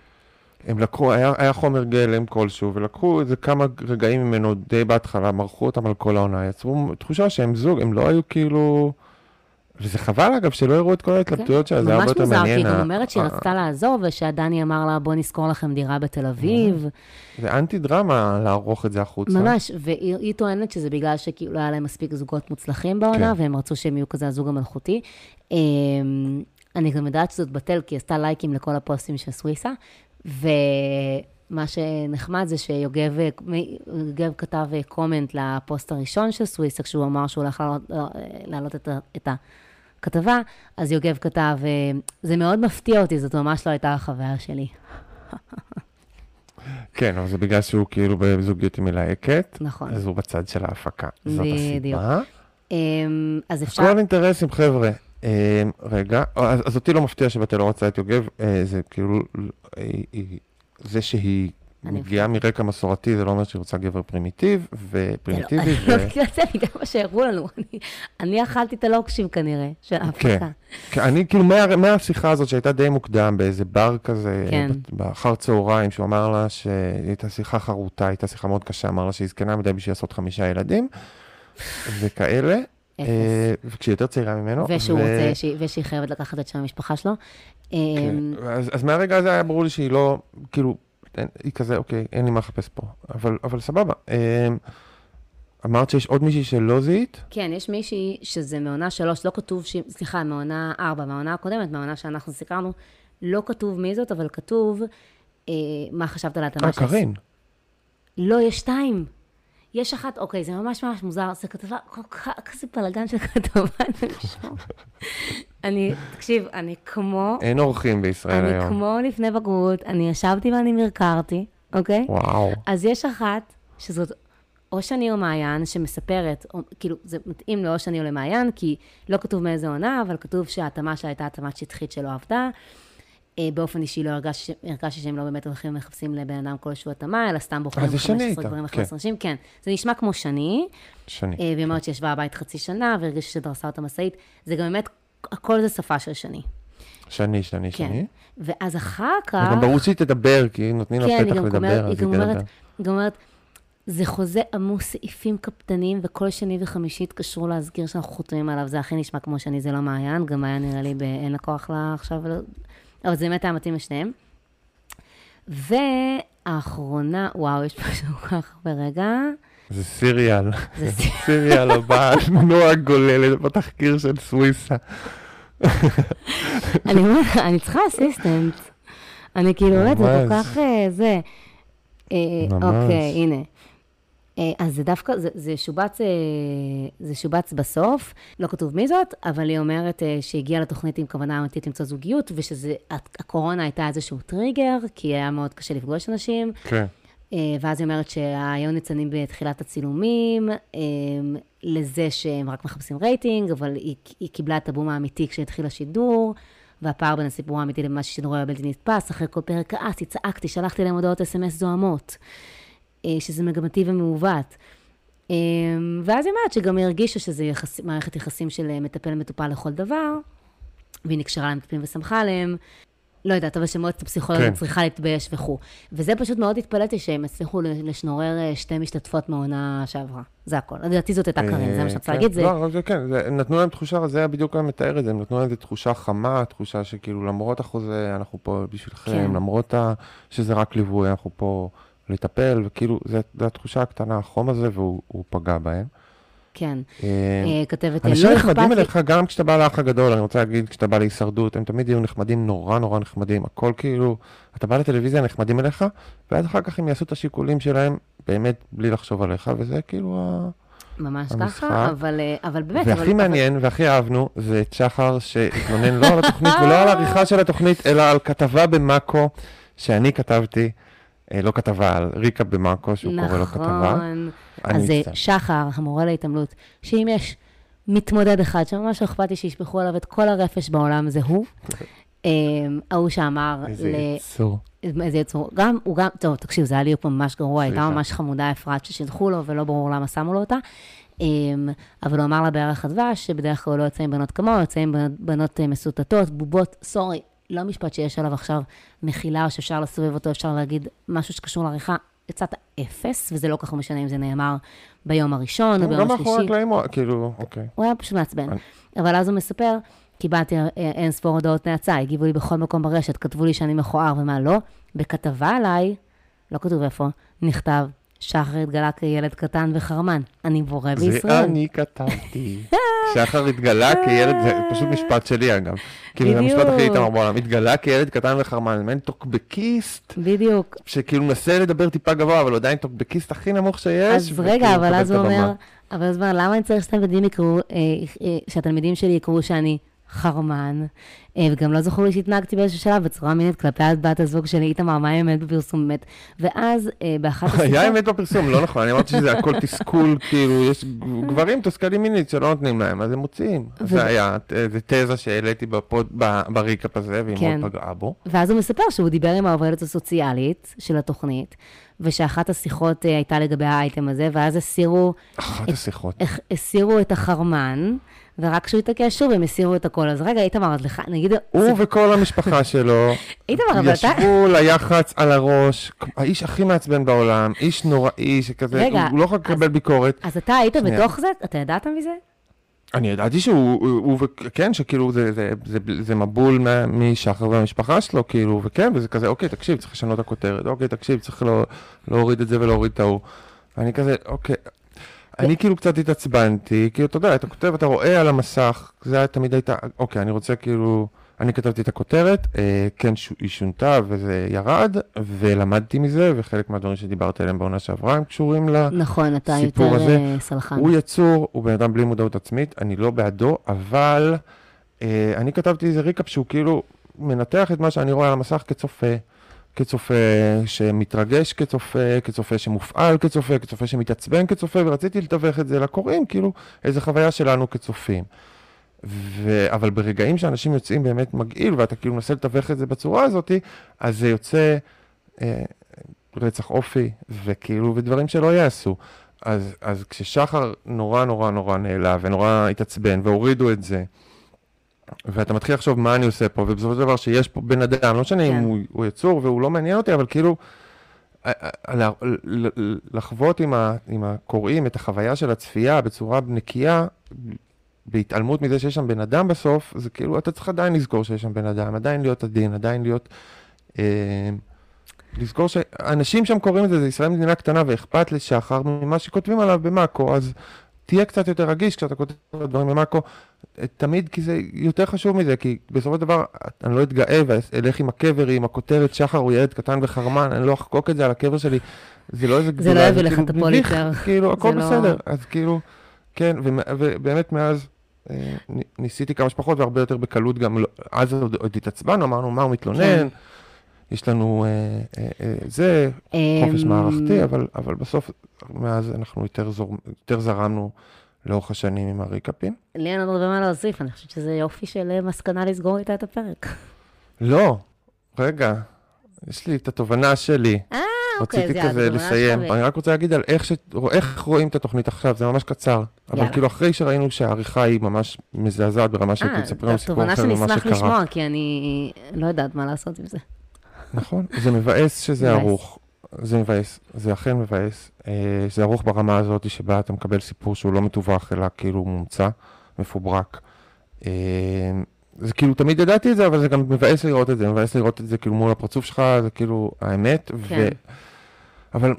הם לקחו, היה חומר גלם כלשהו, ולקחו איזה כמה רגעים ממנו די בהתחלה, מרחו אותם על כל העונה, יצרו תחושה שהם זוג, הם לא היו כאילו... וזה חבל, אגב, שלא הראו את כל ההתלבטויות שלה, זה הרבה יותר מעניין. ממש מוזר, כי היא אומרת שהיא רצתה לעזוב, ושהדני אמר לה, בוא נזכור לכם דירה בתל אביב. זה אנטי דרמה לערוך את זה החוצה. ממש, והיא טוענת שזה בגלל שכאילו לא היה להם מספיק זוגות מוצלחים בעונה, והם רצו שהם יהיו כזה הזוג המלכותי. אני גם יודעת שזאת בתל, כי היא עשתה לייקים לכל הפוסטים של סוויסה, ו... מה שנחמד זה שיוגב כתב קומנט לפוסט הראשון של סוויסה, כשהוא אמר שהוא הולך להעלות את הכתבה, אז יוגב כתב, זה מאוד מפתיע אותי, זאת ממש לא הייתה החוויה שלי. כן, אבל זה בגלל שהוא כאילו בזוגיות עם מלהקת, נכון. אז הוא בצד של ההפקה. זאת הסיבה. אז אפשר... כל אינטרסים, חבר'ה. רגע, אז אותי לא מפתיע שבתי לא רצה את יוגב, זה כאילו... זה שהיא מגיעה מרקע מסורתי, זה לא אומר שהיא רוצה גבר פרימיטיב, ופרימיטיבי. לא, אני לא מגיעה, גם מה שהראו לנו. אני אכלתי את הלוקשים כנראה, של ההפקה. כן, אני כאילו, מהשיחה הזאת שהייתה די מוקדם, באיזה בר כזה, באחר צהריים, שהוא אמר לה שהייתה שיחה חרוטה, הייתה שיחה מאוד קשה, אמר לה שהיא זקנה מדי בשביל לעשות חמישה ילדים, וכאלה. כשהיא יותר צעירה ממנו. ושהוא רוצה, ושהיא חייבת לקחת את שם המשפחה שלו. אז מהרגע הזה היה ברור לי שהיא לא, כאילו, היא כזה, אוקיי, אין לי מה לחפש פה. אבל סבבה. אמרת שיש עוד מישהי שלא זיהית? כן, יש מישהי שזה מעונה שלוש, לא כתוב, סליחה, מעונה ארבע, מעונה הקודמת, מעונה שאנחנו זיכרנו, לא כתוב מי זאת, אבל כתוב, מה חשבת על התאמה שעשית? אה, קרין. לא, יש שתיים. יש אחת, אוקיי, זה ממש ממש מוזר, זה כתבה, כזה פלגן של כתבה, אני, תקשיב, אני כמו... אין אורחים בישראל היום. אני כמו לפני בגרות, אני ישבתי ואני מרקרתי, אוקיי? וואו. אז יש אחת, שזאת או שני או מעיין, שמספרת, כאילו, זה מתאים לאו שני או למעיין, כי לא כתוב מאיזה עונה, אבל כתוב שההתאמה שלה הייתה התאמה שטחית שלא עבדה, באופן אישי לא הרגשתי שהם לא באמת הולכים ומחפשים לבן אדם כלשהו התאמה, אלא סתם בוחרים חמש עשרה גברים וחמש עשרה נשים. כן, זה נשמע כמו שני. שני. והיא אומרת שישבה הבית חצי שנה, והרגישה שדרסה אותה משאית. זה גם באמת, הכל זה שפה של שני. שני, שני, שני. ואז אחר כך... וגם ברור שהיא תדבר, כי נותנים לה פתח לדבר. היא גם אומרת, זה חוזה עמוס סעיפים קפדניים, וכל שני וחמישי התקשרו להזכיר שאנחנו חותמים עליו. זה הכי נשמע כמו שני, זה לא מעיין. גם מעיין נראה לי באין לקוח לה עכשיו אבל זה באמת העמתים לשניהם. והאחרונה, וואו, יש משהו כך ברגע. זה סיריאל. זה סיריאל הבא, נועה גוללת בתחקיר של סוויסה. אני צריכה אסיסטנט. אני כאילו, באמת, זה כל כך זה. אוקיי, הנה. אז זה דווקא, זה שובץ בסוף, לא כתוב מי זאת, אבל היא אומרת שהגיעה לתוכנית עם כוונה אמיתית למצוא זוגיות, ושהקורונה הייתה איזשהו טריגר, כי היה מאוד קשה לפגוש אנשים, ואז היא אומרת שהיו ניצנים בתחילת הצילומים, לזה שהם רק מחפשים רייטינג, אבל היא קיבלה את הבום האמיתי כשהתחיל השידור, והפער בין הסיפור האמיתי למה ששידור היה בלתי נתפס, אחרי כל פרק כעסתי, צעקתי, שלחתי להם הודעות אס אם אס זוהמות. שזה מגמתי ומעוות. ואז היא אומרת שגם הרגישה שזה יחס, מערכת יחסים של מטפל מטופל לכל דבר, והיא נקשרה למטפלים ושמחה עליהם. לא יודעת, אבל שמועצת הפסיכולוגיה כן. צריכה להתבייש וכו'. וזה פשוט מאוד התפלאתי שהם הצליחו לשנורר שתי משתתפות מעונה שעברה. זה הכל. לדעתי זאת הייתה קרין, זה מה שצריך להגיד. לא, זה כן, נתנו להם תחושה, זה היה בדיוק להם מתאר את זה, הם נתנו להם תחושה חמה, תחושה שכאילו למרות החוזה, אנחנו פה בשבילכם, למרות שזה רק ליווי, אנחנו פה לטפל, וכאילו, זו התחושה הקטנה, החום הזה, והוא פגע בהם. כן. כתבת, אנשים נחמדים אליך, גם כשאתה בא לאח הגדול, אני רוצה להגיד, כשאתה בא להישרדות, הם תמיד יהיו נחמדים, נורא נורא נחמדים. הכל כאילו, אתה בא לטלוויזיה, נחמדים אליך, ואז אחר כך הם יעשו את השיקולים שלהם, באמת, בלי לחשוב עליך, וזה כאילו ממש ככה, אבל, אבל באמת... והכי מעניין, והכי אהבנו, זה את שחר, שהתלונן לא על התוכנית, ולא על העריכה של התוכנית, אלא על כתבה במאקו, שאני כתבתי, לא כתבה, על ריקה במאקו, שהוא קורא לו כתבה. נכון. אז זה שחר, המורה להתעמלות, שאם יש מתמודד אחד, שממש אכפתי שישפחו עליו את כל הרפש בעולם, זה הוא. ההוא שאמר... איזה יצור. איזה יצור. גם, הוא גם... טוב, תקשיב, זה היה לי ממש גרוע, הייתה ממש חמודה אפרת ששילחו לו, ולא ברור למה שמו לו אותה. אבל הוא אמר לה בערך הדבש, שבדרך כלל לא יוצאים בנות כמוהו, יוצאים בנות מסוטטות, בובות, סורי. לא משפט שיש עליו עכשיו מחילה, או שאפשר לסובב אותו, אפשר להגיד משהו שקשור לעריכה, יצאת אפס, וזה לא ככה משנה אם זה נאמר ביום הראשון או ביום השלישי. הוא גם אחורה קלעים, כאילו, אוקיי. הוא היה פשוט מעצבן. אבל אז הוא מספר, קיבלתי אין ספור הודעות נאצה, הגיבו לי בכל מקום ברשת, כתבו לי שאני מכוער ומה לא. בכתבה עליי, לא כתוב איפה, נכתב, שחר התגלה כילד קטן וחרמן. אני בורא בישראל. זה אני כתבתי. שחר התגלה כילד, זה פשוט משפט שלי אגב. כאילו, המשפט הכי איתם אמרו עליו, התגלה כילד קטן וחרמן. אני מעין תוקבקיסט. בדיוק. שכאילו מנסה לדבר טיפה גבוה, אבל עדיין תוקבקיסט הכי נמוך שיש. אז רגע, אבל אז הוא אומר, אבל אז אומר, למה אני צריך שתלמידים יקראו, שהתלמידים שלי יקראו שאני חרמן, וגם לא זוכרו לי שהתנהגתי באיזשהו שלב בצורה מינית כלפי בת הזוג שלי, איתמר, מה האמת בפרסום מת? ואז באחת הסיפור... היה אמת בפרסום, לא נכון, אני אמרתי שזה הכל תסכול, כאילו, יש גברים תסכלים מינית שלא נותנים להם, אז הם מוצאים. זה היה, זה תזה שהעליתי בריקאפ הזה, והיא מאוד פגעה בו. ואז הוא מספר שהוא דיבר עם העובדת הסוציאלית של התוכנית, ושאחת השיחות הייתה לגבי האייטם הזה, ואז הסירו... אחת השיחות. הסירו את החרמן, ורק כשהוא התעקש שוב, הם הסירו את הכל. אז רגע, איתמר, אז לך, נגיד... הוא וכל המשפחה שלו ישבו ליחץ על הראש, האיש הכי מעצבן בעולם, איש נוראי שכזה, הוא לא יכול לקבל ביקורת. אז אתה היית בתוך זה? אתה ידעת מזה? אני ידעתי שהוא, וכן, שכאילו זה מבול משחר והמשפחה שלו, כאילו, וכן, וזה כזה, אוקיי, תקשיב, צריך לשנות הכותרת, אוקיי, תקשיב, צריך להוריד את זה ולהוריד את ההוא. אני כזה, אוקיי... אני כאילו קצת התעצבנתי, כאילו, אתה יודע, אתה כותב, אתה רואה על המסך, זה תמיד הייתה, אוקיי, אני רוצה כאילו, אני כתבתי את הכותרת, כן, היא שונתה וזה ירד, ולמדתי מזה, וחלק מהדברים שדיברת עליהם בעונה שעברה, הם קשורים לסיפור הזה. הוא יצור, הוא בן אדם בלי מודעות עצמית, אני לא בעדו, אבל אני כתבתי איזה ריקאפ שהוא כאילו מנתח את מה שאני רואה על המסך כצופה. כצופה שמתרגש כצופה, כצופה שמופעל כצופה, כצופה שמתעצבן כצופה, ורציתי לתווך את זה לקוראים, כאילו איזו חוויה שלנו כצופים. ו... אבל ברגעים שאנשים יוצאים באמת מגעיל, ואתה כאילו מנסה לתווך את זה בצורה הזאת, אז זה יוצא אה, רצח אופי, וכאילו ודברים שלא יעשו. אז, אז כששחר נורא נורא נורא נעלה, ונורא התעצבן, והורידו את זה, ואתה מתחיל לחשוב מה אני עושה פה, ובסופו של דבר שיש פה בן אדם, לא משנה אם הוא, הוא יצור והוא לא מעניין אותי, אבל כאילו, לחוות עם, ה, עם הקוראים את החוויה של הצפייה בצורה נקייה, בהתעלמות מזה שיש שם בן אדם בסוף, זה כאילו, אתה צריך עדיין לזכור שיש שם בן אדם, עדיין להיות עדין, עדיין להיות... אה, לזכור שאנשים שם קוראים את זה, זה ישראל מדינה קטנה, ואכפת לשחר ממה שכותבים עליו במאקו, אז... תהיה קצת יותר רגיש כשאתה כותב דברים במאקו, תמיד, כי זה יותר חשוב מזה, כי בסופו של דבר אני לא אתגאה ואלך עם הקבר, עם הכותרת שחר הוא ילד קטן וחרמן, אני לא אחקוק את זה על הקבר שלי, זה לא איזה גדולה. זה לא הביא לך את הפוליטר. כאילו, הכל בסדר. אז כאילו, כן, ובאמת מאז ניסיתי כמה שפחות והרבה יותר בקלות גם, אז עוד התעצבנו, אמרנו מה הוא מתלונן, יש לנו זה, חופש מערכתי, אבל בסוף... מאז אנחנו יותר, זור, יותר זרמנו לאורך השנים עם הריקאפים. לי אני עוד הרבה מה להוסיף, אני חושבת שזה יופי של מסקנה לסגור איתה את הפרק. לא, רגע, יש לי את התובנה שלי. אה, אוקיי, זה היה התובנה לסיים. שווה. אני רק רוצה להגיד על איך, ש... איך רואים את התוכנית עכשיו, זה ממש קצר. אבל יאללה. כאילו אחרי שראינו שהעריכה היא ממש מזעזעת ברמה של תספרים סיפור אחר ממה שקרה. התובנה שנשמח לשמוע, כי אני לא יודעת מה לעשות עם זה. נכון, זה מבאס שזה ערוך. זה מבאס, זה אכן מבאס, זה ארוך ברמה הזאת שבה אתה מקבל סיפור שהוא לא מטווח, אלא כאילו מומצא, מפוברק. זה כאילו, תמיד ידעתי את זה, אבל זה גם מבאס לראות את זה, מבאס לראות את זה כאילו מול הפרצוף שלך, זה כאילו האמת. כן. ו... אבל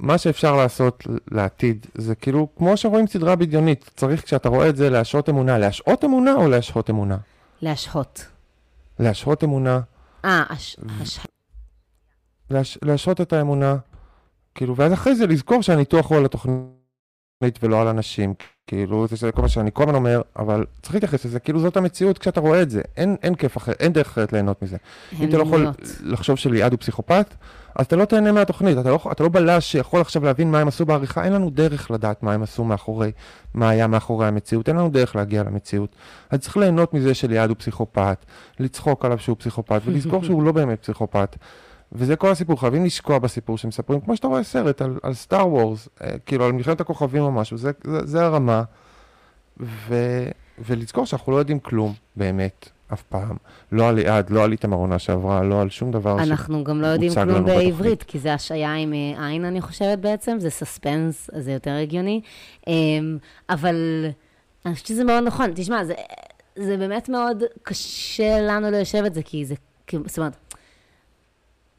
מה שאפשר לעשות לעתיד, זה כאילו, כמו שרואים סדרה בדיונית, צריך כשאתה רואה את זה להשעות אמונה, להשעות אמונה או להשעות אמונה? להשעות. להשעות אמונה. אה, השעות. להש... להשעות את האמונה, כאילו, ואז אחרי זה לזכור שהניתוח הוא על התוכנית ולא על אנשים, כאילו, זה כל מה שאני כל הזמן אומר, אבל צריך להתייחס לזה, כאילו זאת המציאות כשאתה רואה את זה, אין, אין כיף אחר, אין דרך אחרת ליהנות מזה. אם אתה לא יכול לחשוב שליעד הוא פסיכופת, אז אתה לא תהנה מהתוכנית, אתה לא, אתה לא בלש שיכול עכשיו להבין מה הם עשו בעריכה, אין לנו דרך לדעת מה הם עשו מאחורי, מה היה מאחורי המציאות, אין לנו דרך להגיע למציאות. אז צריך ליהנות מזה שליעד הוא פסיכופת, לצחוק עליו שהוא פסיכופת, ולזכור שהוא לא באמת פסיכופת. וזה כל הסיפור, חייבים לשקוע בסיפור שמספרים, כמו שאתה רואה סרט על, על סטאר וורס, כאילו על מלחמת הכוכבים או משהו, זה, זה, זה הרמה, ו, ולזכור שאנחנו לא יודעים כלום, באמת, אף פעם. לא על יעד, לא על איתמר רונל שעברה, לא על שום דבר. אנחנו גם לא יודעים כלום בעברית, כי זה השעיה עם עין, אני חושבת בעצם, זה סספנס, זה יותר הגיוני. אבל אני חושבת שזה מאוד נכון. תשמע, זה, זה באמת מאוד קשה לנו ליישב את זה, כי זה, זאת אומרת,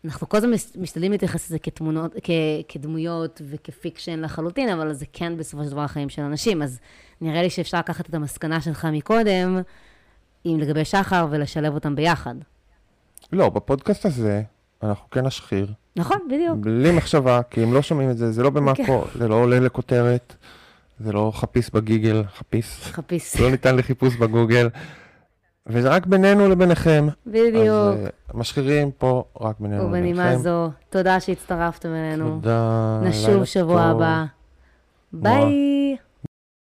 אנחנו כל הזמן משתדלים להתייחס את זה כתמונות, כ, כדמויות וכפיקשן לחלוטין, אבל זה כן בסופו של דבר החיים של אנשים. אז נראה לי שאפשר לקחת את המסקנה שלך מקודם, עם לגבי שחר ולשלב אותם ביחד. לא, בפודקאסט הזה אנחנו כן נשחיר. נכון, בדיוק. בלי מחשבה, כי אם לא שומעים את זה, זה לא במאקו, זה לא עולה לכותרת, זה לא חפיש בגיגל, חפיש. חפיש. לא ניתן לחיפוש בגוגל. וזה רק בינינו לביניכם. בדיוק. אז משחירים פה רק בינינו לביניכם. ובנימה זו, תודה שהצטרפתם אלינו. תודה. נשוב שבוע הבא. ביי.